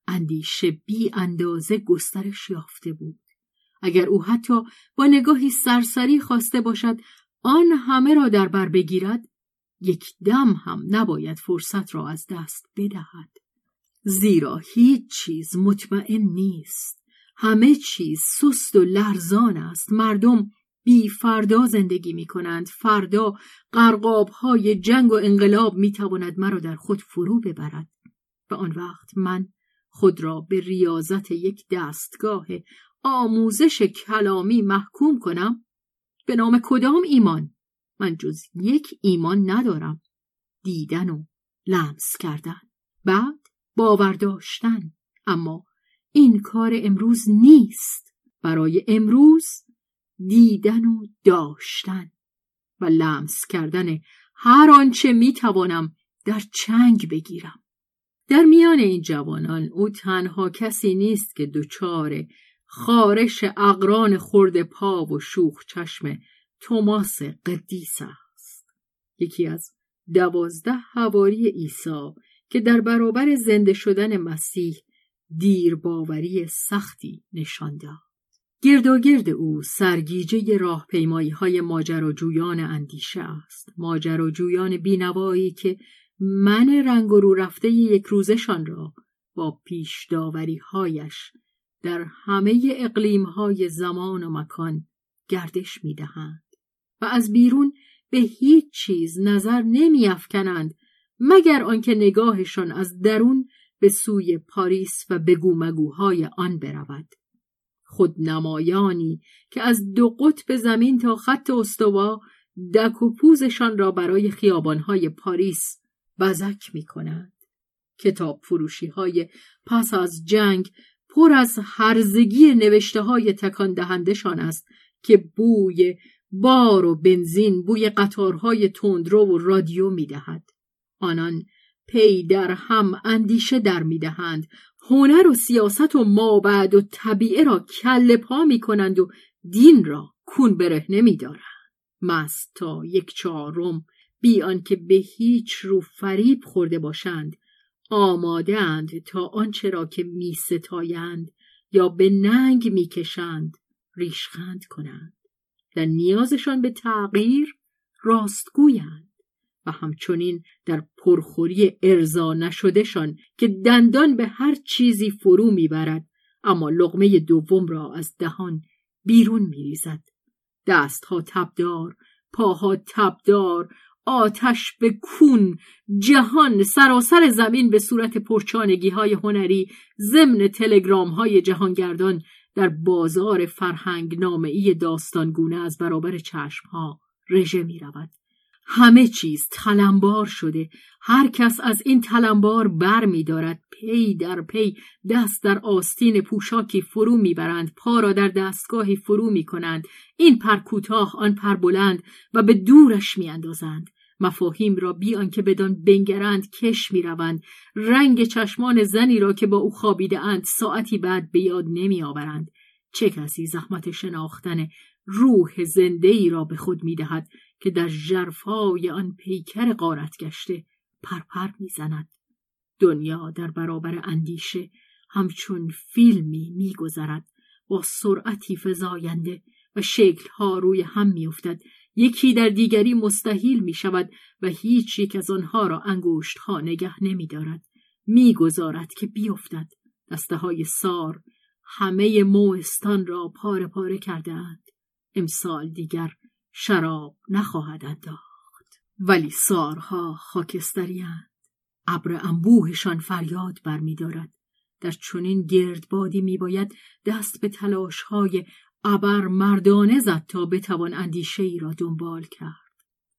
اندیشه بی اندازه گسترش یافته بود. اگر او حتی با نگاهی سرسری خواسته باشد آن همه را در بر بگیرد، یک دم هم نباید فرصت را از دست بدهد، زیرا هیچ چیز مطمئن نیست، همه چیز سست و لرزان است. مردم بی فردا زندگی می کنند، فردا غرقاب‌های جنگ و انقلاب می تواند مرا در خود فرو ببرد و آن وقت من خود را به ریاضت یک دستگاه آموزش کلامی محکوم کنم. به نام کدام ایمان؟ من جز یک ایمان ندارم: دیدن و لمس کردن، بعد باور داشتن. اما این کار امروز نیست. برای امروز دیدن و داشتن و لمس کردن هر آنچه می توانم در چنگ بگیرم. در میان این جوانان او تنها کسی نیست که دچار خارش اقران خرد پا و شوخ چشم توماس قدیس است. یکی از 12 حواری عیسی که در برابر زنده شدن مسیح دیرباوری سختی نشان داد. گرداگرد او سرگیجه راهپیمایی‌های ماجراجویان اندیشه است، ماجراجویان بینوایی که من رنگ رو رفته یک روزشان را با پیش داوری‌هایش در همه اقلیم‌های زمان و مکان گردش می‌دهند و از بیرون به هیچ چیز نظر نمی‌افکنند مگر آنکه نگاهشان از درون به سوی پاریس و بگومگوهای آن برود. خودنمایانی که از دو قطب زمین تا خط استوا دک و پوزشان را برای خیابان‌های پاریس بزک می‌کنند. کتاب فروشی‌های پس از جنگ پر از هرزگی نوشته‌های تکاندهندشان است که بوی بار و بنزین، بوی قطارهای تندرو و رادیو می‌دهد. آنان پی در هم اندیشه در می‌دهند، هنر و سیاست و مابعد و طبیعه را کله پا می‌کنند و دین را کون برهنه می‌دارند. مست تا یک چهارم بی آنکه به هیچ رو فریب خورده باشند، آماده اند تا آنچه را که می ستایند یا به ننگ می کشند ریشخند کنند. در نیازشان به تغییر راستگویند و همچنین در پرخوری ارضا نشدهشان که دندان به هر چیزی فرو می برد اما لقمه دوم را از دهان بیرون می ریزد. دستها تبدار، پاها تبدار، آتش به کون، جهان، سراسر زمین به صورت پرچانگی‌های هنری ضمن تلگرام‌های جهانگردان در بازار فرهنگ‌نامه‌ای داستانگونه از برابر چشم‌ها رژه می‌رود. همه چیز تلمبار شده، هر کس از این تلمبار بر می‌دارد. پی در پی دست در آستین پوشاکی فرو می‌برند، پا را در دستگاهی فرو می‌کنند، این پر کوتاه آن پر بلند و به دورش می‌اندازند. مفاهیم را بی آنکه بدان بنگرند کش می‌روند. رنگ چشمان زنی را که با او خوابیده‌اند ساعتی بعد به یاد نمی‌آورند. چه کسی زحمت شناختن روح زنده‌ای را به خود می‌دهد که در ژرفای آن پیکر غارت گشته پرپر می‌زند. دنیا در برابر اندیشه همچون فیلمی می‌گذرد، با سرعتی فزاینده و شکل‌ها روی هم می‌افتد، یکی در دیگری مستحیل می‌شود و هیچ یک از آنها را انگشت‌ها نگه نمی‌دارد، می‌گذارد که بیفتد. دسته‌های سار همه موستان را پاره پاره کرده‌اند. امسال دیگر شراب نخواهد انداخت، ولی سارها خاکستری‌اند. ابر انبوهشان فریاد برمی‌دارد. در چنین گردبادی می‌باید دست به تلاش‌های ابر مردانه زد تا بتوان اندیشه‌ای را دنبال کرد.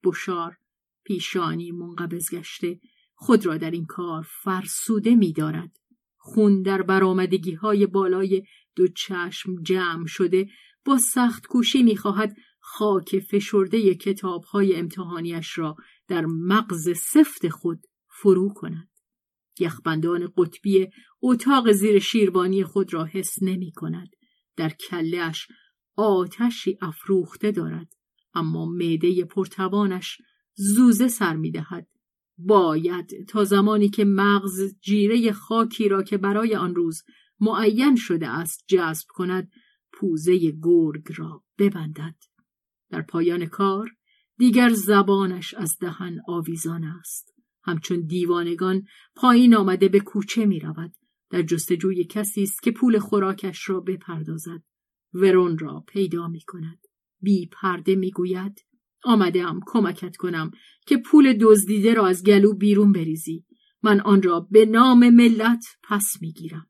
بشار پیشانی منقبض گشته خود را در این کار فرسوده می‌دارد. خون در برآمدگی‌های بالای دو چشم جمع شده با سخت کوشی می‌خواهد خاک فشرده کتاب‌های امتحانیش را در مغز سفت خود فرو کند. یخبندان قطبی اتاق زیر شیروانی خود را حس نمی‌کند. در کله‌اش آتشی افروخته دارد، اما معده پرتوانش زوزه سر می‌دهد. باید تا زمانی که مغز جیره خاکی را که برای آن روز معین شده است جذب کند، پوزه گرگ را ببندد. در پایان کار دیگر زبانش از دهن آویزان است. همچون دیوانگان پایین آمده به کوچه می رود. در جستجوی کسی است که پول خوراکش را بپردازد. ورون را پیدا می کند. بی پرده می گوید آمدم کمکت کنم که پول دزدیده را از گلو بیرون بریزی. من آن را به نام ملت پس می گیرم.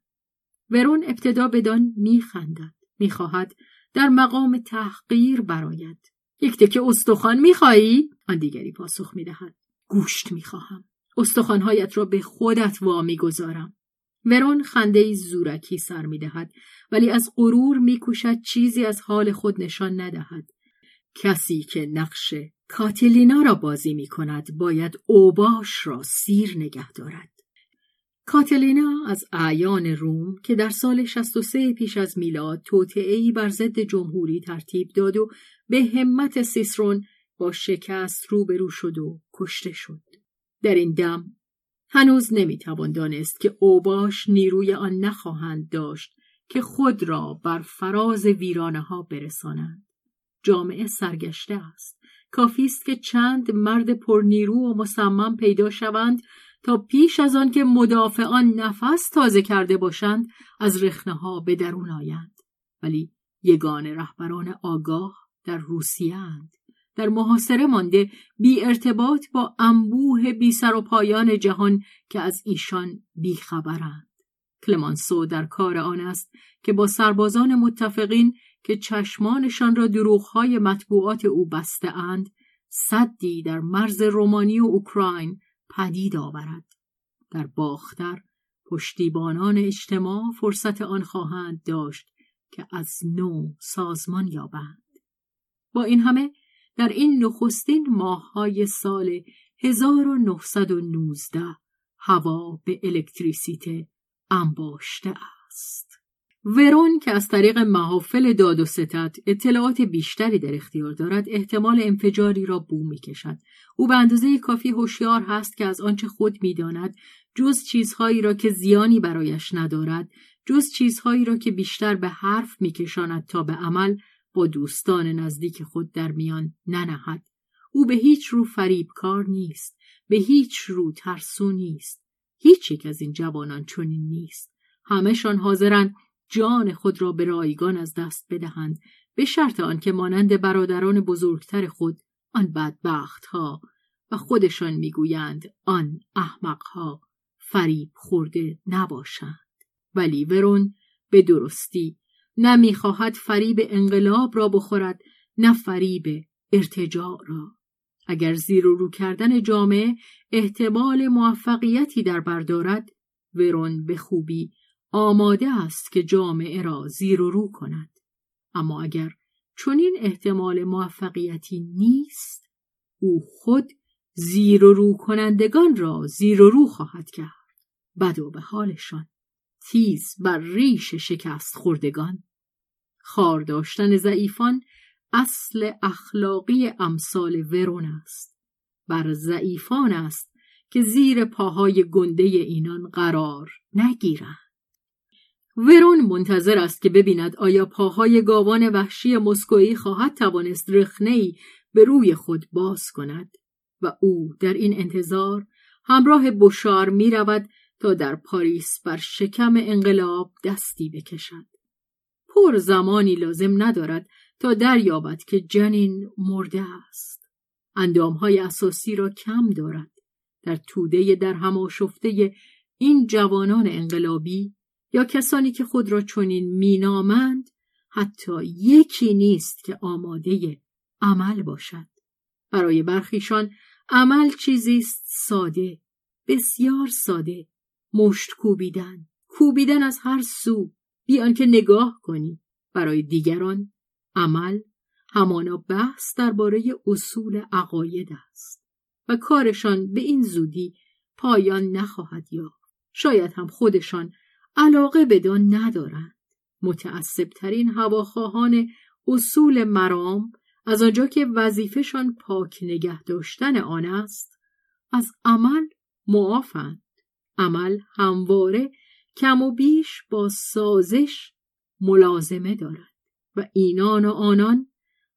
ورون ابتدا بدان می خندد. می خواهد در مقام تحقیر براید. یک تکه استخوان می خواهی؟ آن دیگری پاسخ می دهد. گوشت می خواهم. استخوانهایت را به خودت وامی گذارم. ورون خنده‌ای زورکی سر می دهد، ولی از غرور می کوشد چیزی از حال خود نشان ندهد. کسی که نقش کاتلینا را بازی می کند باید اوباش را سیر نگه دارد. کاتلینا از اعیان روم که در سال 63 پیش از میلاد توطئه‌ای بر ضد جمهوری ترتیب داد و به همت سیسرون با شکست روبرو شد و کشته شد. در این دم هنوز نمیتوان دانست که اوباش نیروی آن نخواهند داشت که خود را بر فراز ویرانه ها برسانند. جامعه سرگشته است. کافی است که چند مرد پرنیرو و مصمم پیدا شوند تا پیش از آن که مدافعان نفس تازه کرده باشند از رخنه ها به درون آیند. ولی یگان رهبران آگاه در روسیه اند، در محاصره مانده، بی ارتباط با انبوه بی سر و پایان جهان که از ایشان بی خبرند. کلمانسو در کار آن است که با سربازان متفقین که چشمانشان را دروغ‌های مطبوعات او بسته اند، سدی در مرز رومانی و اوکراین پدید آورد. در باختر پشتیبانان اجتماع فرصت آن خواهند داشت که از نو سازمان یابند. با این همه در این نخستین ماه‌های سال 1919 هوا به الکتریسیته انباشته است. ورون که از طریق محافل داد و ستد اطلاعات بیشتری در اختیار دارد، احتمال انفجاری را بو می‌کشد. او به اندازه کافی هوشیار هست که از آنچه خود می‌داند، جز چیزهایی را که زیانی برایش ندارد، جز چیزهایی را که بیشتر به حرف می‌کشاند تا به عمل، با دوستان نزدیک خود در میان ننهد. او به هیچ رو فریبکار نیست، به هیچ رو ترسو نیست. هیچ یک از این جوانان چنین نیست. همه‌شان حاضرند جان خود را به رایگان از دست بدهند، به شرط آنکه مانند برادران بزرگتر خود، آن بدبخت‌ها و خودشان میگویند آن احمق‌ها، فریب خورده نباشند. ولی ورون به درستی نه میخواهد فریب انقلاب را بخورد، نه فریب ارتجاع را. اگر زیر و رو کردن جامعه احتمال موفقیتی در بر دارد، ورون به خوبی آماده است که جامعه را زیر و رو کند. اما اگر چنین احتمال موفقیتی نیست، او خود زیر و رو کنندگان را زیر و رو خواهد کرد. بد و به حالشان، تیز بر ریش شکست خوردگان. خار داشتن ضعیفان اصل اخلاقی امثال ورون است. بر ضعیفان است که زیر پاهای گنده اینان قرار نگیرند. ورون منتظر است که ببیند آیا پاهای گاوان وحشی مسکویی خواهد توانست رخنه‌ای به روی خود باز کند، و او در این انتظار همراه بوشار می رود تا در پاریس بر شکم انقلاب دستی بکشد. پر زمانی لازم ندارد تا دریابد که جنین مرده است. اندامهای اساسی را کم دارد. در توده در هم آشفته این جوانان انقلابی یا کسانی که خود را چنین مینامند، حتی یکی نیست که آماده عمل باشد. برای برخیشان عمل چیزی است ساده، بسیار ساده. مشت کوبیدن، کوبیدن از هر سو بی آنکه نگاه کنی. برای دیگران عمل همانا بحث درباره اصول عقاید است و کارشان به این زودی پایان نخواهد یافت. شاید هم خودشان علاقه بدان ندارند. متعصبترین هواخواهان اصول مرام، از آنجا که وظیفه‌شان پاک نگه داشتن آن است، از عمل معافند. عمل همواره کم و بیش با سازش ملازمه دارد و اینان و آنان،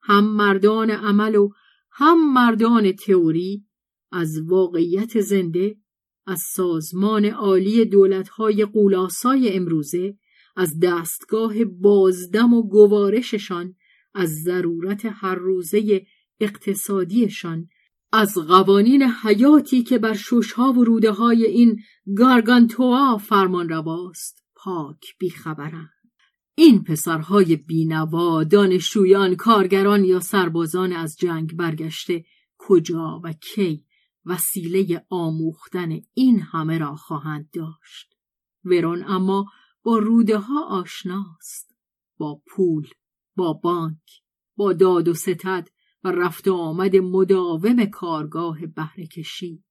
هم مردان عمل و هم مردان تئوری، از واقعیت زنده، از سازمان عالی دولت‌های قولاسای امروزه، از دستگاه بازدم و گوارششان، از ضرورت هر روزه اقتصادیشان، از قوانین حیاتی که بر ششها و روده های این گارگانتوا فرمان رواست، پاک بیخبرند. این پسرهای بینوا، دانشجویان، کارگران یا سربازان از جنگ برگشته، کجا و کی وسیله آموختن این همه را خواهند داشت؟ ورون اما با روده ها آشناست، با پول، با بانک، با داد و ستد و رفت و آمد مداوم کارگاه بهره‌کشی،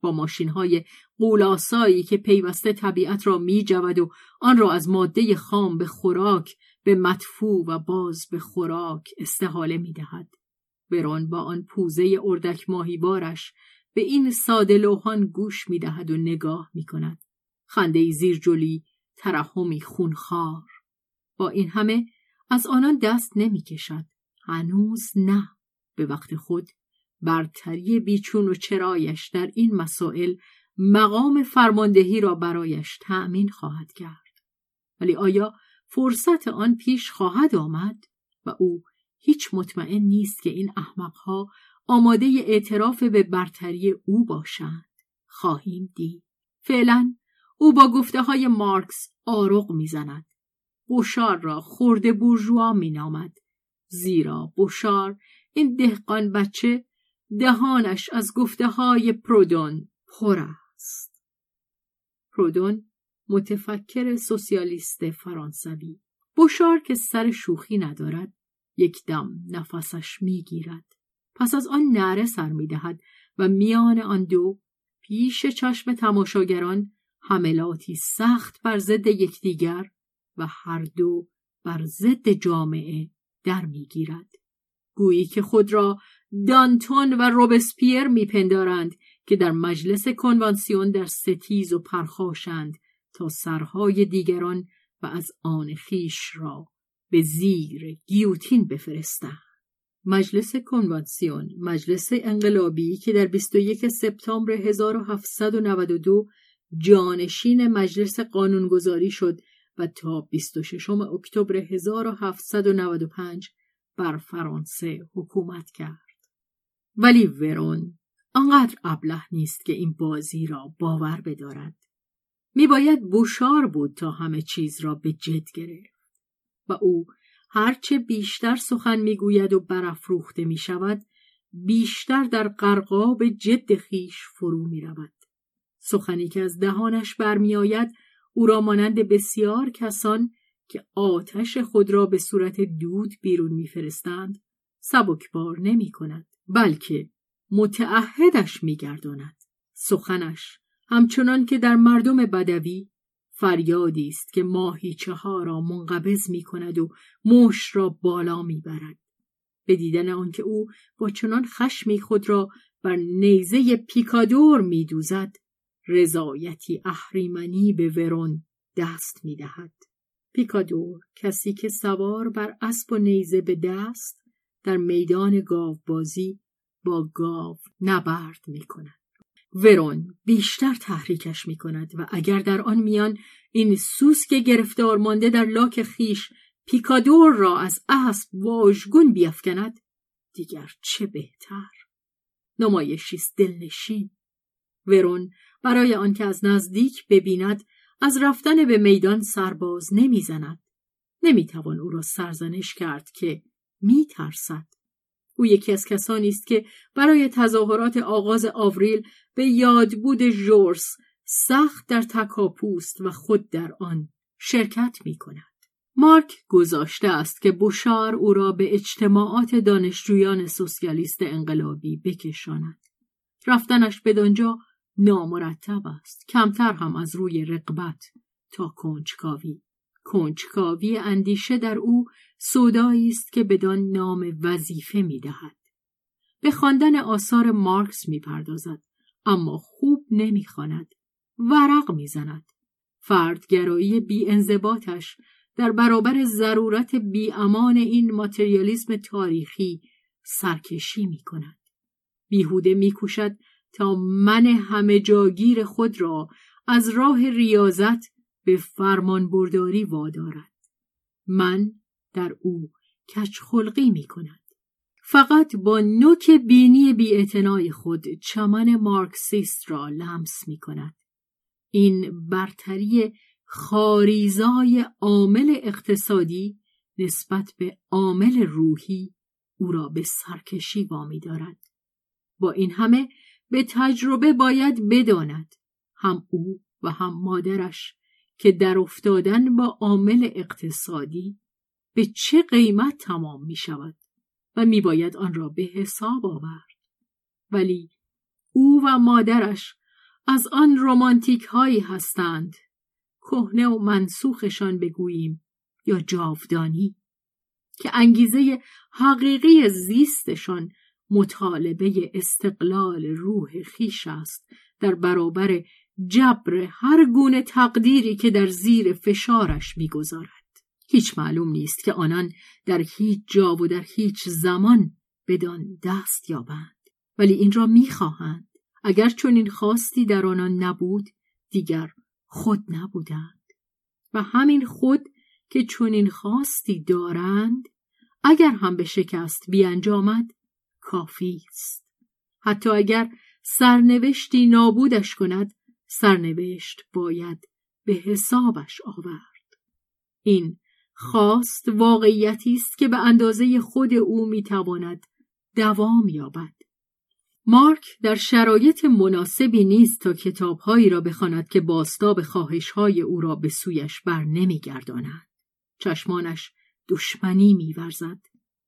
با ماشین‌های قولاسایی که پیوسته طبیعت را می‌جود و آن را از ماده خام به خوراک، به مدفوع و باز به خوراک استحاله می‌دهد. ورون با آن پوزه اردک ماهیبارش به این ساده لوحان گوش می‌دهد و نگاه می‌کند. خنده‌ای زیرجولی، ترحمی خونخوار. با این همه از آنان دست نمی‌کشد. هنوز نه. به وقت خود برتری بیچون و چرایش در این مسائل مقام فرماندهی را برایش تأمین خواهد کرد. ولی آیا فرصت آن پیش خواهد آمد؟ و او هیچ مطمئن نیست که این احمقها آماده اعتراف به برتری او باشند. خواهیم دید. فعلا او با گفته های مارکس آرق می زند. بوشار را خرده بورژوا می نامد، زیرا بوشار، این دهقان بچه، دهانش از گفته های پرودون پر است. پرودون متفکر سوسیالیست فرانسوی. بوشار که سر شوخی ندارد، یک دم نفسش میگیرد. پس از آن نعره سر میدهد و میان آن دو، پیش چشم تماشاگران، حملاتی سخت بر ضد یکدیگر و هر دو بر ضد جامعه در میگیرد. گویی که خود را دانتون و روبسپیر میپندارند که در مجلس کنوانسیون در ستیز و پرخاشند تا سرهای دیگران و از آن خیش را به زیر گیوتین بفرستند. مجلس کنوانسیون، مجلس انقلابی که در 21 سپتامبر 1792 جانشین مجلس قانونگذاری شد و تا 26 اکتبر 1795 بر فرانسه حکومت کرد. ولی ورون آنقدر ابله نیست که این بازی را باور بدارد. میباید بوشار بود تا همه چیز را به جد گرفت. و او هرچه بیشتر سخن میگوید و برافروخته میشود، بیشتر در غرقاب جد خیش فرو میرود. سخنی که از دهانش برمیآید او را مانند بسیار کسان که آتش خود را به صورت دود بیرون می‌فرستند، سبکبار نمی‌کند، بلکه متعهدش می‌گرداند. سخنش همچنان که در مردم بدوی فریادی است که ماهیچه‌ها را منقبض می‌کند و موش را بالا می‌برد. به دیدن آنکه او با چنان خشمی خود را بر نیزه پیکادور می‌دوزد، رضایتی اهریمنی به ورون دست می‌دهد. پیکادور، کسی که سوار بر اسب و نیزه به دست در میدان گاوبازی با گاو نبرد می کند. ورون بیشتر تحریکش می کند و اگر در آن میان این سوسک گرفتار مانده در لاک خیش پیکادور را از اسب واژگون بیفکند، دیگر چه بهتر. نمایشی است دلنشین. ورون برای آنکه از نزدیک ببیند، از رفتن به میدان سرباز نمیزند. نمیتوان او را سرزنش کرد که میترسد. او یکی از کسانی است که برای تظاهرات آغاز آوریل به یادبود ژورس سخت در تکاپوست و خود در آن شرکت میکند. مارک گذاشته است که بوشار او را به اجتماعات دانشجویان سوسیالیست انقلابی بکشاند. رفتنش بدانجا نامرتب است، کمتر هم از روی رقبت تا کنجکاوی. کنجکاوی اندیشه در او سودایی است که بدان نام وظیفه می‌دهد. به خواندن آثار مارکس می‌پردازد، اما خوب نمیخواند، ورق میزند. فردگرایی بی انضباطش در برابر ضرورت بی امان این ماتریالیسم تاریخی سرکشی می کند. بیهوده می کوشد تا من همه جاگیر خود را از راه ریاضت به فرمان برداری وادارد. من در او کجخلقی می کند. فقط با نوک بینی بی‌اعتنای خود چمن مارکسیست را لمس می کند. این برتری خاریزای عامل اقتصادی نسبت به عامل روحی او را به سرکشی وامی دارد. با این همه به تجربه باید بداند هم او و هم مادرش که در افتادن با عامل اقتصادی به چه قیمت تمام می شود و می باید آن را به حساب آورد. ولی او و مادرش از آن رومانتیک هایی هستند، کهنه و منسوخشان بگوییم یا جاودانی، که انگیزه حقیقی زیستشان مطالبه استقلال روح خیش است در برابر جبر هر گونه تقدیری که در زیر فشارش می‌گذارد. هیچ معلوم نیست که آنان در هیچ جا و در هیچ زمان بدان دست یابند، ولی این را می‌خواهند. اگر چنین خواستی در آنان نبود، دیگر خود نبودند. و همین خود که چنین خواستی دارند، اگر هم به شکست بیانجامد، کافی است. حتی اگر سرنوشتی نابودش کند، سرنوشت باید به حسابش آورد. این خواست واقعیتی است که به اندازه خود او میتواند دوام یابد. مارک در شرایط مناسبی نیست تا کتاب‌هایی را بخواند که بازتاب خواهش‌های او را به سویش بر نمی‌گرداند. چشمانش دشمنی می‌ورزد.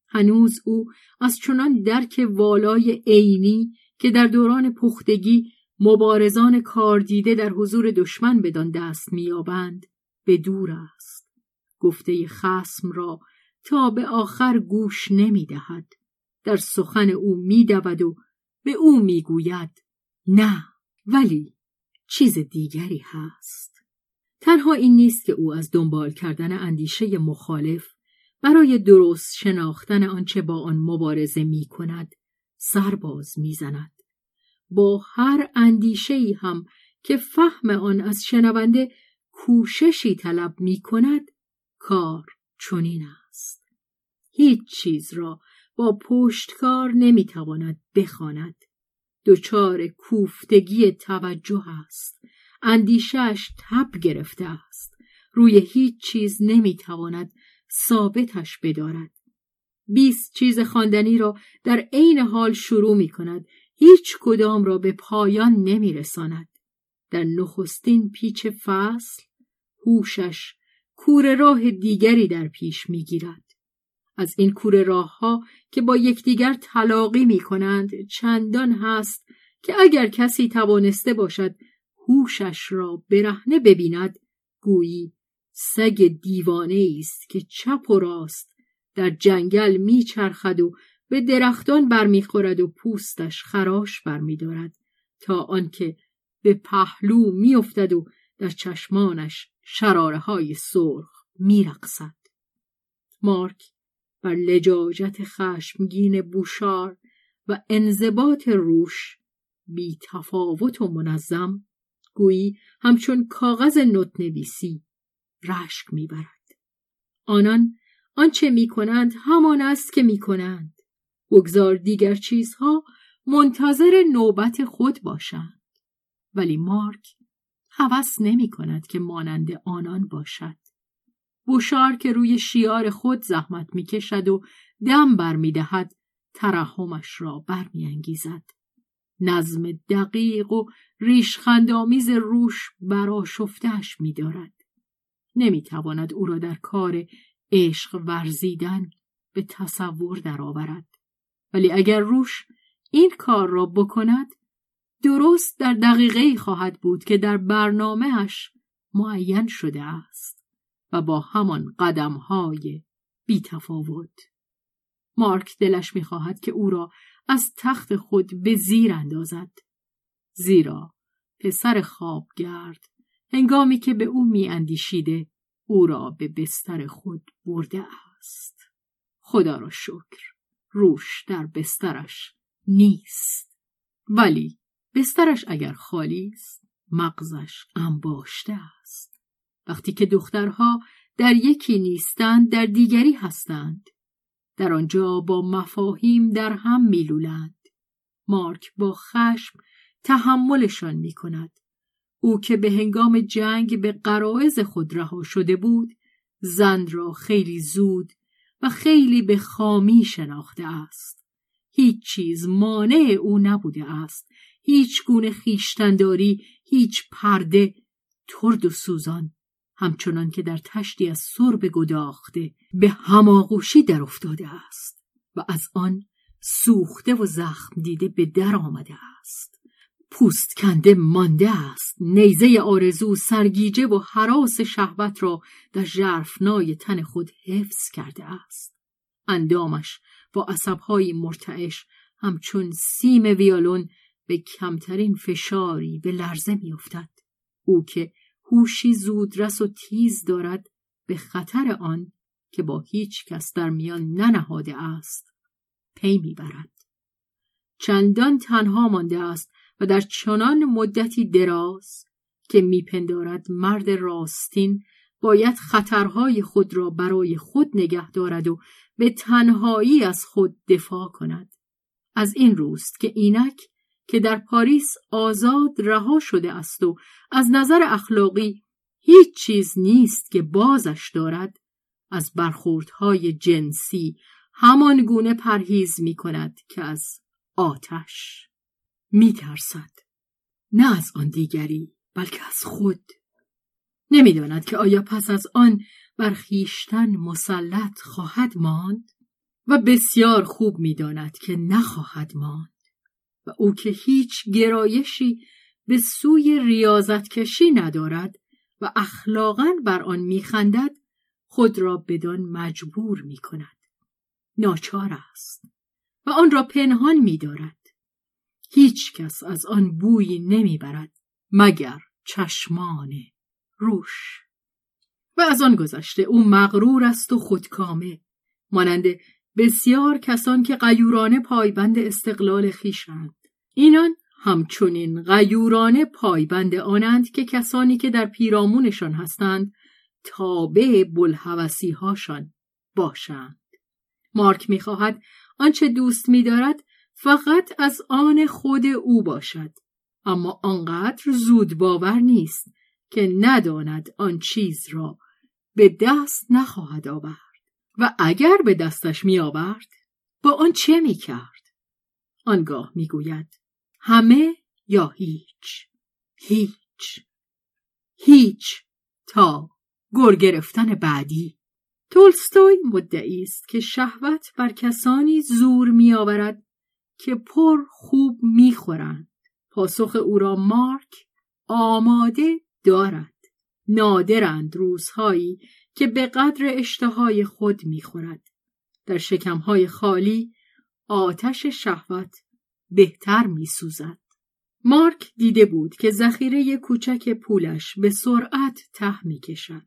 هنوز او از چنان درک والای عینی که در دوران پختگی مبارزان کاردیده در حضور دشمن بدان دست می‌یابند به دور است. گفته خصم را تا به آخر گوش نمی‌دهد. در سخن او می‌دود و به او میگوید نه، ولی چیز دیگری هست. تنها این نیست که او از دنبال کردن اندیشه مخالف برای درست شناختن آنچه با آن مبارزه می کند سرباز می زند. با هر اندیشه‌ای هم که فهم آن از شنونده کوششی طلب می کند کار چنین است. هیچ چیز را با پشتکار نمیتواند بخواند. دچار کوفتگی توجه است. اندیشه‌اش تب گرفته است. روی هیچ چیز نمیتواند ثابتش بدارد. 20 چیز خواندنی را در عین حال شروع میکند. هیچ کدام را به پایان نمیرساند. در نخستین پیچ فصل هوشش کوره راه دیگری در پیش میگیرد. از این کوره راه‌ها که با یکدیگر تلاقی می‌کنند چندان هست که اگر کسی توانسته باشد هوشش را برهنه ببیند، گویی سگ دیوانه‌ای است که چپ و راست در جنگل می‌چرخد و به درختان برمی‌خورد و پوستش خراش برمی‌دارد تا آنکه به پهلو می‌افتد و در چشمانش شراره‌های سرخ می‌رقصد. مارک بر لجاجت خشمگین بوشار و انضباط روش بی تفاوت و منظم، گویی همچون کاغذ نوت نویسی رشک می برد. آنان آنچه می کنند همان است که می کنند. بگذار دیگر چیزها منتظر نوبت خود باشند. ولی مارک هوس نمی کند که مانند آنان باشد. بوشار که روی شیار خود زحمت میکشد و دم بر میدهد ترحمش را بر میانگیزد. نظم دقیق و ریشخندآمیز روش برآشفته‌اش میدارد. نمیتواند او را در کار عشق ورزیدن به تصور درآورد. ولی اگر روش این کار را بکند، درست در دقیقه‌ای خواهد بود که در برنامه‌اش معین شده است و با همان قدم‌های بی‌تفاوت. مارک دلش می‌خواهد که او را از تخت خود به زیر اندازد. زیرا پسر خوابگرد هنگامی که به او می اندیشیده او را به بستر خود برده است. خدا را شکر روش در بسترش نیست، ولی بسترش اگر خالی است مغزش انباشته است. وقتی که دخترها در یکی نیستند در دیگری هستند، در آنجا با مفاهیم در هم میلولند. مارک با خشم تحملشان می کند. او که به هنگام جنگ به غرایز خود رها شده بود، زن را خیلی زود و خیلی به خامی شناخته است. هیچ چیز مانع او نبوده است، هیچ گونه خویشتنداری، هیچ پرده. ترد و سوزان همچنان که در تشتی از سرب گداخته به هماغوشی در افتاده است و از آن سوخته و زخم دیده به در آمده است. پوست کنده مانده است. نیزه آرزو، سرگیجه و هراس شهوت را در ژرفنای تن خود حفظ کرده است. اندامش با عصبهای مرتعش همچون سیم ویولون به کمترین فشاری به لرزه می افتد. او که هوشی زودرس و تیز دارد به خطر آن که با هیچ کس در میان ننهاده است پی میبرد. چندان تنها مانده است و در چنان مدتی دراز که میپندارد مرد راستین باید خطرهای خود را برای خود نگه دارد و به تنهایی از خود دفاع کند. از این روست که اینک که در پاریس آزاد رها شده است و از نظر اخلاقی هیچ چیز نیست که بازش دارد، از برخوردهای جنسی همان گونه پرهیز می کند که از آتش. می ترسد نه از آن دیگری بلکه از خود. نمی داند که آیا پس از آن بر خویشتن مسلط خواهد ماند و بسیار خوب می داند که نخواهد ماند. و او که هیچ گرایشی به سوی ریاضت کشی ندارد و اخلاقاً بر آن میخندد خود را بدان مجبور میکند. ناچار است و آن را پنهان میدارد. هیچ کس از آن بویی نمیبرد مگر چشمان روش. و از آن گذشته او مغرور است و خودکامه، مانند بسیار کسان که غیورانه پایبند استقلال خویشند. اینان همچنین غیورانه پایبند آنند که کسانی که در پیرامونشان هستند تابع بلهوسی‌هاشان باشند. مارک می‌خواهد آنچه دوست می‌دارد فقط از آن خود او باشد، اما آنقدر زود باور نیست که نداند آن چیز را به دست نخواهد آورد. و اگر به دستش می آورد با آن چه می کرد؟ آنگاه می گوید همه یا هیچ، هیچ، هیچ تا گر گرفتن بعدی. تولستوی مدعی است که شهوت بر کسانی زور می آورد که پر خوب می خورند. پاسخ او را مارک آماده دارد. نادرند روزهایی که به قدر اشتهای خود میخورد. در شکمهای خالی آتش شهوت بهتر میسوزد. مارک دیده بود که ذخیره کوچک پولش به سرعت ته میکشد.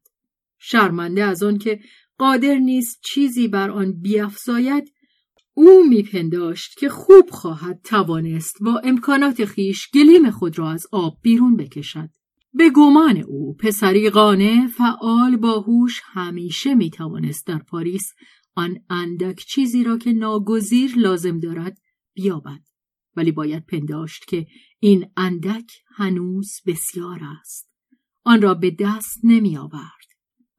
شرمنده از آن که قادر نیست چیزی بر آن بیفزاید، او میپنداشت که خوب خواهد توانست با امکانات خویش گلیم خود را از آب بیرون بکشد. به گمان او پسری قانع، فعال، باهوش همیشه میتوانست در پاریس آن اندک چیزی را که ناگزیر لازم دارد بیابد، ولی باید پنداشت که این اندک هنوز بسیار است. آن را به دست نمی آورد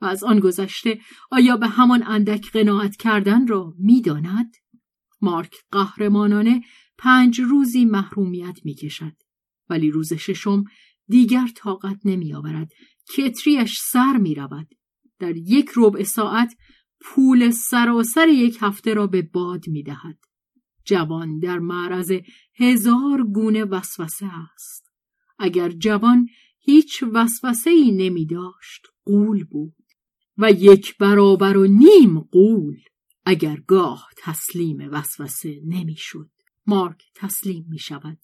و از آن گذشته آیا به همان اندک قناعت کردن را میداند؟ مارک قهرمانانه 5 روزی محرومیت میکشد، ولی روز 6م دیگر طاقت نمی آورد. کتریش سر می رود. در 1/4 ساعت پول سراسر 1 هفته را به باد می دهد. جوان در معرض 1000 گونه وسوسه است. اگر جوان هیچ وسوسه‌ای نمی داشت غول بود و 1.5 غول اگر گاه تسلیم وسوسه نمی شد. مارک تسلیم می شود.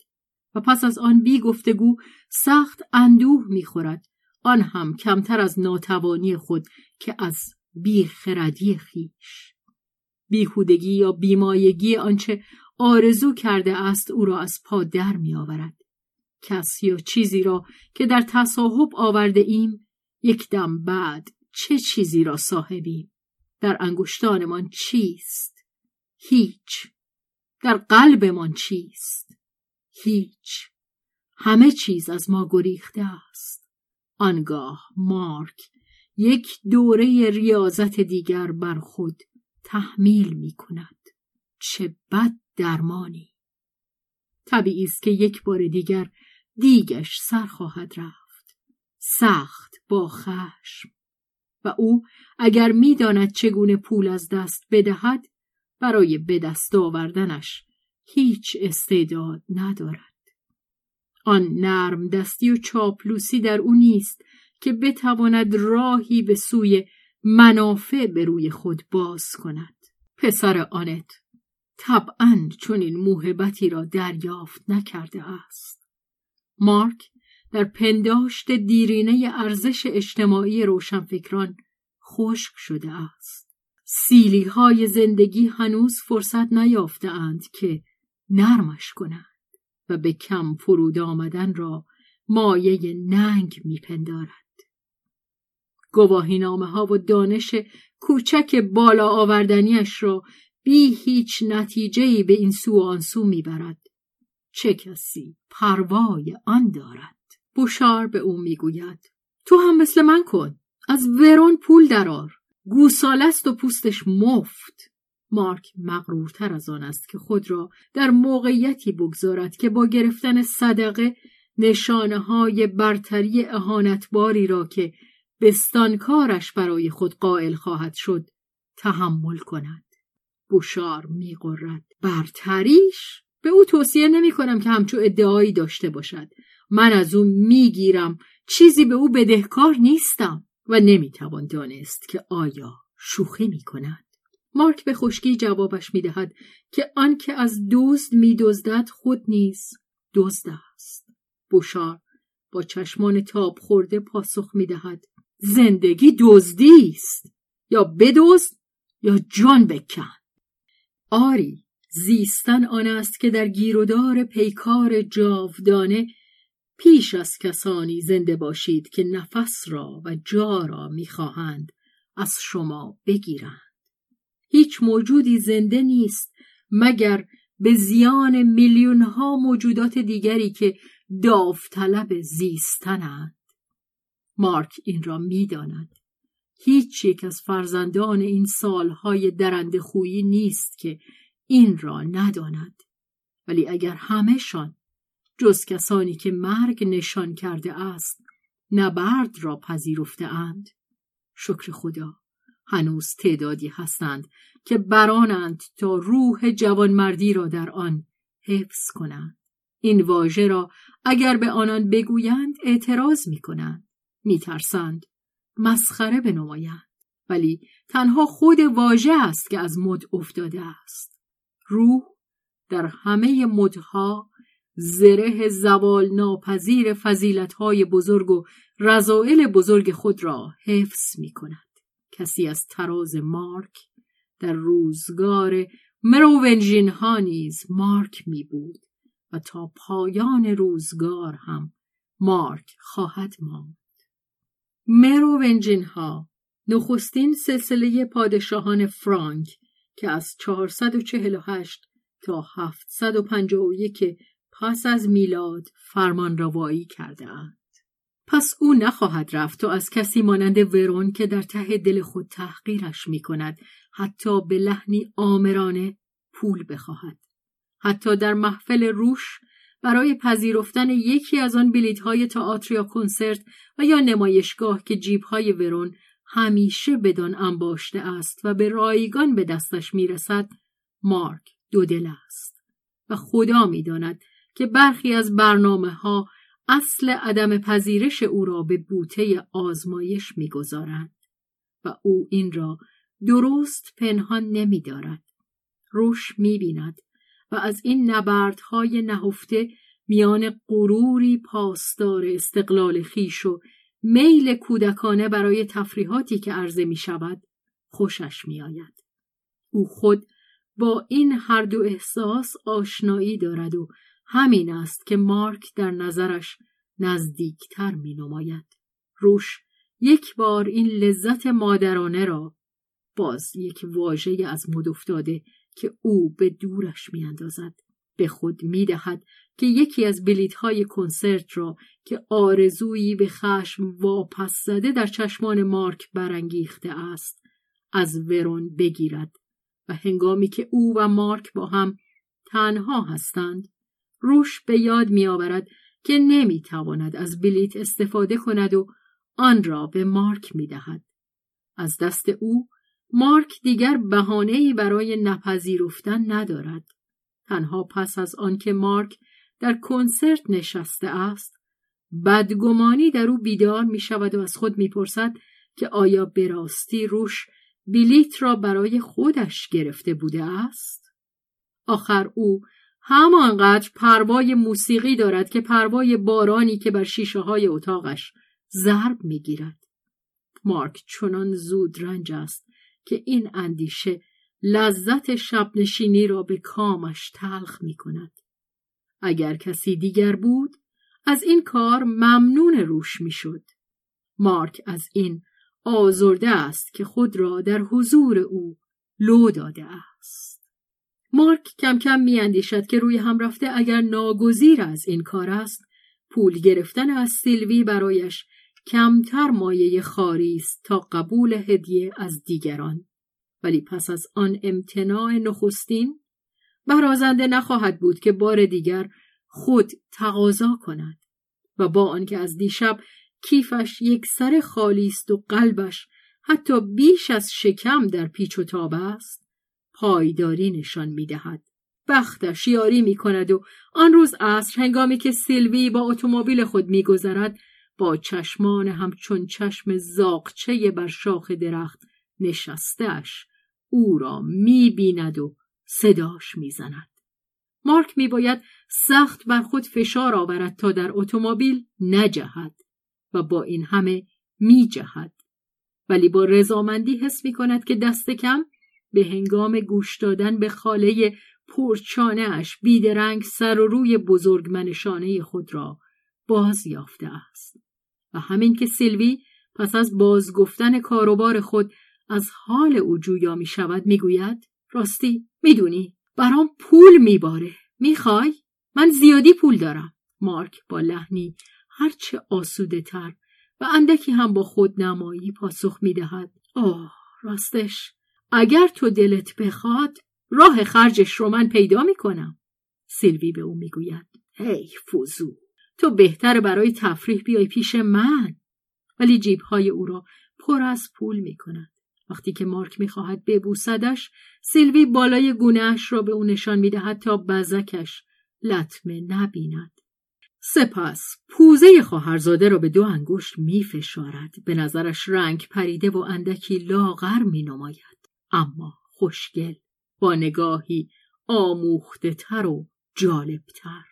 و پس از آن بی گفتگو سخت اندوه می‌خورد، آن هم کمتر از ناتوانی خود که از بیخردی خیش. بیهودگی یا بیمایگی آنچه آرزو کرده است او را از پا در می‌آورد. کسی یا چیزی را که در تصاحب آورده ایم، یک دم بعد چه چیزی را صاحبیم؟ در انگشتانمان چیست؟ هیچ. در قلبمان چیست؟ هیچ. همه چیز از ما گریخته است. آنگاه مارک یک دوره ریاضت دیگر بر خود تحمیل می کند. چه بد درمانی! طبیعی است که یک بار دیگر دیگش سر خواهد رفت، سخت با خشم. و او اگر می داند چگونه پول از دست بدهد، برای به دست آوردنش هیچ استعداد ندارد. آن نرم دستی و چاپلوسی در او نیست که بتواند راهی به سوی منافع به روی خود باز کند. پسر آنت طبعاً چنین موهبتی را دریافت نکرده است. مارک در پنداشت دیرینه ارزش اجتماعی روشنفکران خشک شده است. سیلی‌های زندگی هنوز فرصت نیافته‌اند که نرمش کنند و به کم فرود آمدن را مایه ننگ می‌پندارد. گواهینامه‌ها و دانش کوچک بالا آوردنیش را بی هیچ نتیجه‌ای به این سو و آن سو می‌برد. چه کسی پروای آن دارد؟ بوشار به او میگوید تو هم مثل من کن، از ورون پول درآر، گوساله است و پوستش مفت. مارک مغرورتر از آن است که خود را در موقعیتی بگذارد که با گرفتن صدقه نشانه‌های برتری اهانتباری را که بستانکارش برای خود قائل خواهد شد تحمل کند. بوشار می‌غرد برتریش؟ به او توصیه نمی‌کنم که همچو ادعایی داشته باشد. من از او میگیرم، چیزی به او بدهکار نیستم و نمیتوان دانست که آیا شوخی میکند. مارک به خشکی جوابش میدهد که آن که از دزد میدزدد خود نیز دزد است. بوشار با چشمان تاب خورده پاسخ میدهد زندگی دزدی است، یا بدزد یا جان بکن. آری، زیستن آن است که در گیرودار پیکار جاودانه پیش از کسانی زنده باشید که نفس را و جا را می‌خواهند از شما بگیرند. هیچ موجودی زنده نیست مگر به زیان میلیون‌ها موجودات دیگری که داوطلب زیستنند. مارک این را می‌داند. هیچ یک از فرزندان این سالهای درنده‌خویی نیست که این را نداند. ولی اگر همه‌شان جز کسانی که مرگ نشان کرده است نبرد را پذیرفته اند، شکر خدا هنوز تعدادی هستند که برانند تا روح جوانمردی را در آن حفظ کنند. این واژه را اگر به آنان بگویند اعتراض می کنند، می ترسند مسخره بنمایند. ولی تنها خود واژه است که از مد افتاده است. روح در همه مدها زره زوال ناپذیر فضیلت‌های بزرگ و رذائل بزرگ خود را حفظ می‌کند. کسی از تراز مارک در روزگار مروونژینها نیز مارک می‌بود و تا پایان روزگار هم مارک خواهد ماند. مروونژینها نخستین سلسله پادشاهان فرانک که از 448 تا 751 پس از میلاد فرمان روایی کرده اند. پس او نخواهد رفت تا از کسی مانند ورون که در ته دل خود تحقیرش می کند حتی به لحنی آمرانه پول بخواهد. حتی در محفل روش برای پذیرفتن یکی از آن بلیط‌های تئاتر یا کنسرت و یا نمایشگاه که جیب‌های ورون همیشه بدان انباشته است و به رایگان به دستش می رسد، مارک دودل است و خدا می داند که برخی از برنامه‌ها اصل عدم پذیرش او را به بوته آزمایش می‌گذارند و او این را درست پنهان نمی‌دارد. روش می‌بیند و از این نبردهای نهفته میان غروری پاسدار استقلال خیش و میل کودکانه برای تفریحاتی که عرضه می شود خوشش می آید. او خود با این هر دو احساس آشنایی دارد و همین است که مارک در نظرش نزدیکتر می نماید. روش یک بار این لذت مادرانه را، باز یک واژه از مد افتاده که او به دورش می اندازد، به خود می دهد که یکی از بلیط‌های کنسرت را که آرزویی به خشم واپس زده در چشمان مارک برانگیخته است از ورون بگیرد و هنگامی که او و مارک با هم تنها هستند روش به یاد می آورد که نمی تواند از بلیط استفاده کند و آن را به مارک می دهد. از دست او مارک دیگر بهانه‌ای برای نپذیرفتن ندارد. تنها پس از آن که مارک در کنسرت نشسته است بدگمانی در او بیدار می شود و از خود می پرسد که آیا به راستی روش بلیط را برای خودش گرفته بوده است؟ آخر او همانقدر پروای موسیقی دارد که پروای بارانی که بر شیشه های اتاقش ضرب می گیرد. مارک چنان زود رنج است که این اندیشه لذت شبنشینی را به کامش تلخ می کند. اگر کسی دیگر بود از این کار ممنون روش می شد. مارک از این آزرده است که خود را در حضور او لو داده است. مارک کم کم می اندیشد که روی هم رفته اگر ناگزیر از این کار است پول گرفتن از سیلوی برایش کمتر مایه خاری است تا قبول هدیه از دیگران، ولی پس از آن امتناع نخستین برازنده نخواهد بود که بار دیگر خود تقاضا کند و با آنکه از دیشب کیفش یک سر خالی است و قلبش حتی بیش از شکم در پیچ و تاب است پایداری نشان می دهد. بختش یاری می کند و آن روز عصر هنگامی که سیلوی با اتومبیل خود می گذرد با چشمان همچون چشم زاغچه بر شاخ درخت نشستهش او را می بیند و صداش می زند. مارک می باید سخت بر خود فشار آورد تا در اتومبیل نجهد و با این همه می جهد، ولی با رضامندی حس می کند که دست کم به هنگام گوش دادن به خاله پرچانه اش بیدرنگ سر و روی بزرگمنشانه خود را باز یافته است و همین که سیلوی پس از باز گفتن کاروبار خود از حال او جویا می شود می گوید راستی می دونی برام پول می باره، می خوای؟ من زیادی پول دارم. مارک با لحنی هرچه آسوده تر و اندکی هم با خود نمایی پاسخ می دهد آه راستش اگر تو دلت بخواد راه خرجش رو من پیدا می کنم. سیلوی به او می گوید هی فوزو تو بهتر برای تفریح بیای پیش من، ولی جیبهای او را پر از پول می کند. وقتی که مارک می خواهد ببوسدش سیلوی بالای گونهش را به او نشان می دهد تا بزکش لطمه نبیند. سپس پوزه خواهرزاده را به دو انگشت می فشارد. به نظرش رنگ پریده و اندکی لاغر می نماید، اما خوشگل، با نگاهی آموخته تر و جالب تر.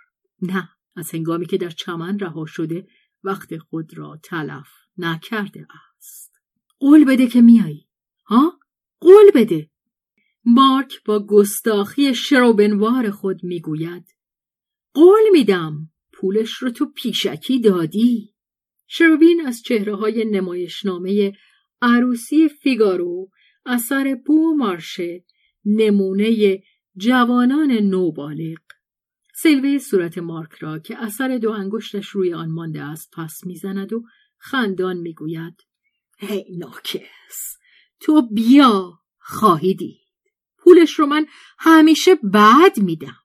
نه، از هنگامی که در چمن رها شده وقت خود را تلف نکرده است. قول بده که میایی ها؟ قول بده. مارک با گستاخی شروبنوار خود میگوید قول میدم، پولش رو تو پیشکی دادی. شروبین از چهره‌های نمایشنامه عروسی فیگارو اثر بو مرشه، نمونه جوانان نوبالغ. سیلوی صورت مارک را که اثر دو انگشتش روی آن مانده است پس میزند و خندان میگوید هی ناکس تو بیا خواهی دید، پولش رو من همیشه بعد میدم.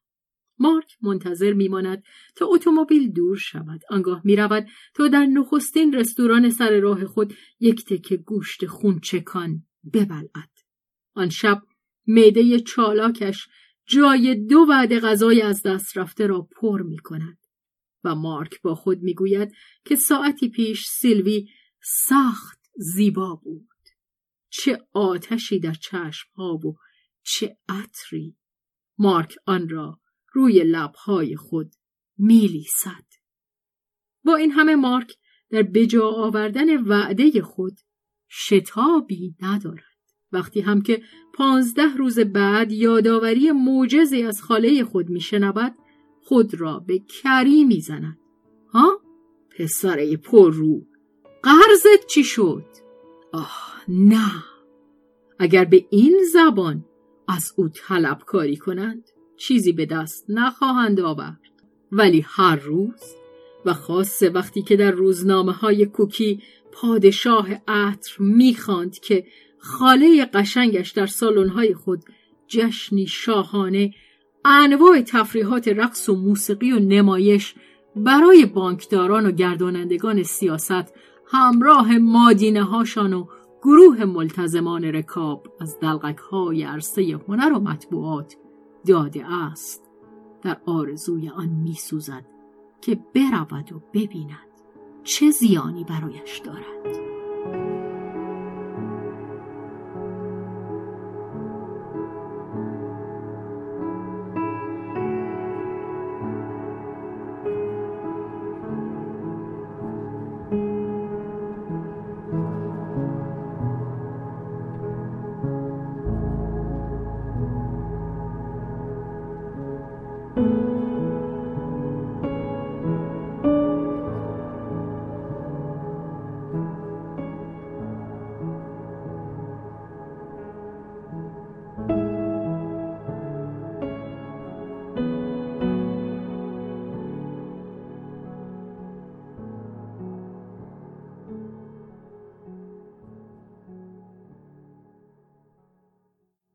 مارک منتظر میماند تا اتومبیل دور شود، آنگاه میرود تا در نخستین رستوران سر راه خود یک تکه گوشت خونچکان ببلعد. آن شب معده چالاکش جای دو وعده غذای از دست رفته را پر می کند و مارک با خود می گوید که ساعتی پیش سیلوی سخت زیبا بود. چه آتشی در چشمها و چه عطری. مارک آن را روی لبهای خود میلیسد. با این همه مارک در بجا آوردن وعده خود شتابی ندارد. وقتی هم که 15 روز بعد یادآوری معجزه‌ای از خاله خود میشنود، خود را به کری میزند. ها؟ پسره پر رو، قرضت چی شد؟ آه نه، اگر به این زبان از او طلبکاری کنند چیزی به دست نخواهند آورد. ولی هر روز و خاصه وقتی که در روزنامه‌های کوکی پادشاه عطر می‌خواند که خاله قشنگش در سالن‌های خود جشنی شاهانه انواع تفریحات رقص و موسیقی و نمایش برای بانکداران و گردانندگان سیاست همراه مادینه‌هاشان و گروه ملتزمان رکاب از دلقک‌های عرصه هنر و مطبوعات داده است، در آرزوی آن می‌سوزد که برود و ببیند چه زیانی برایش دارد.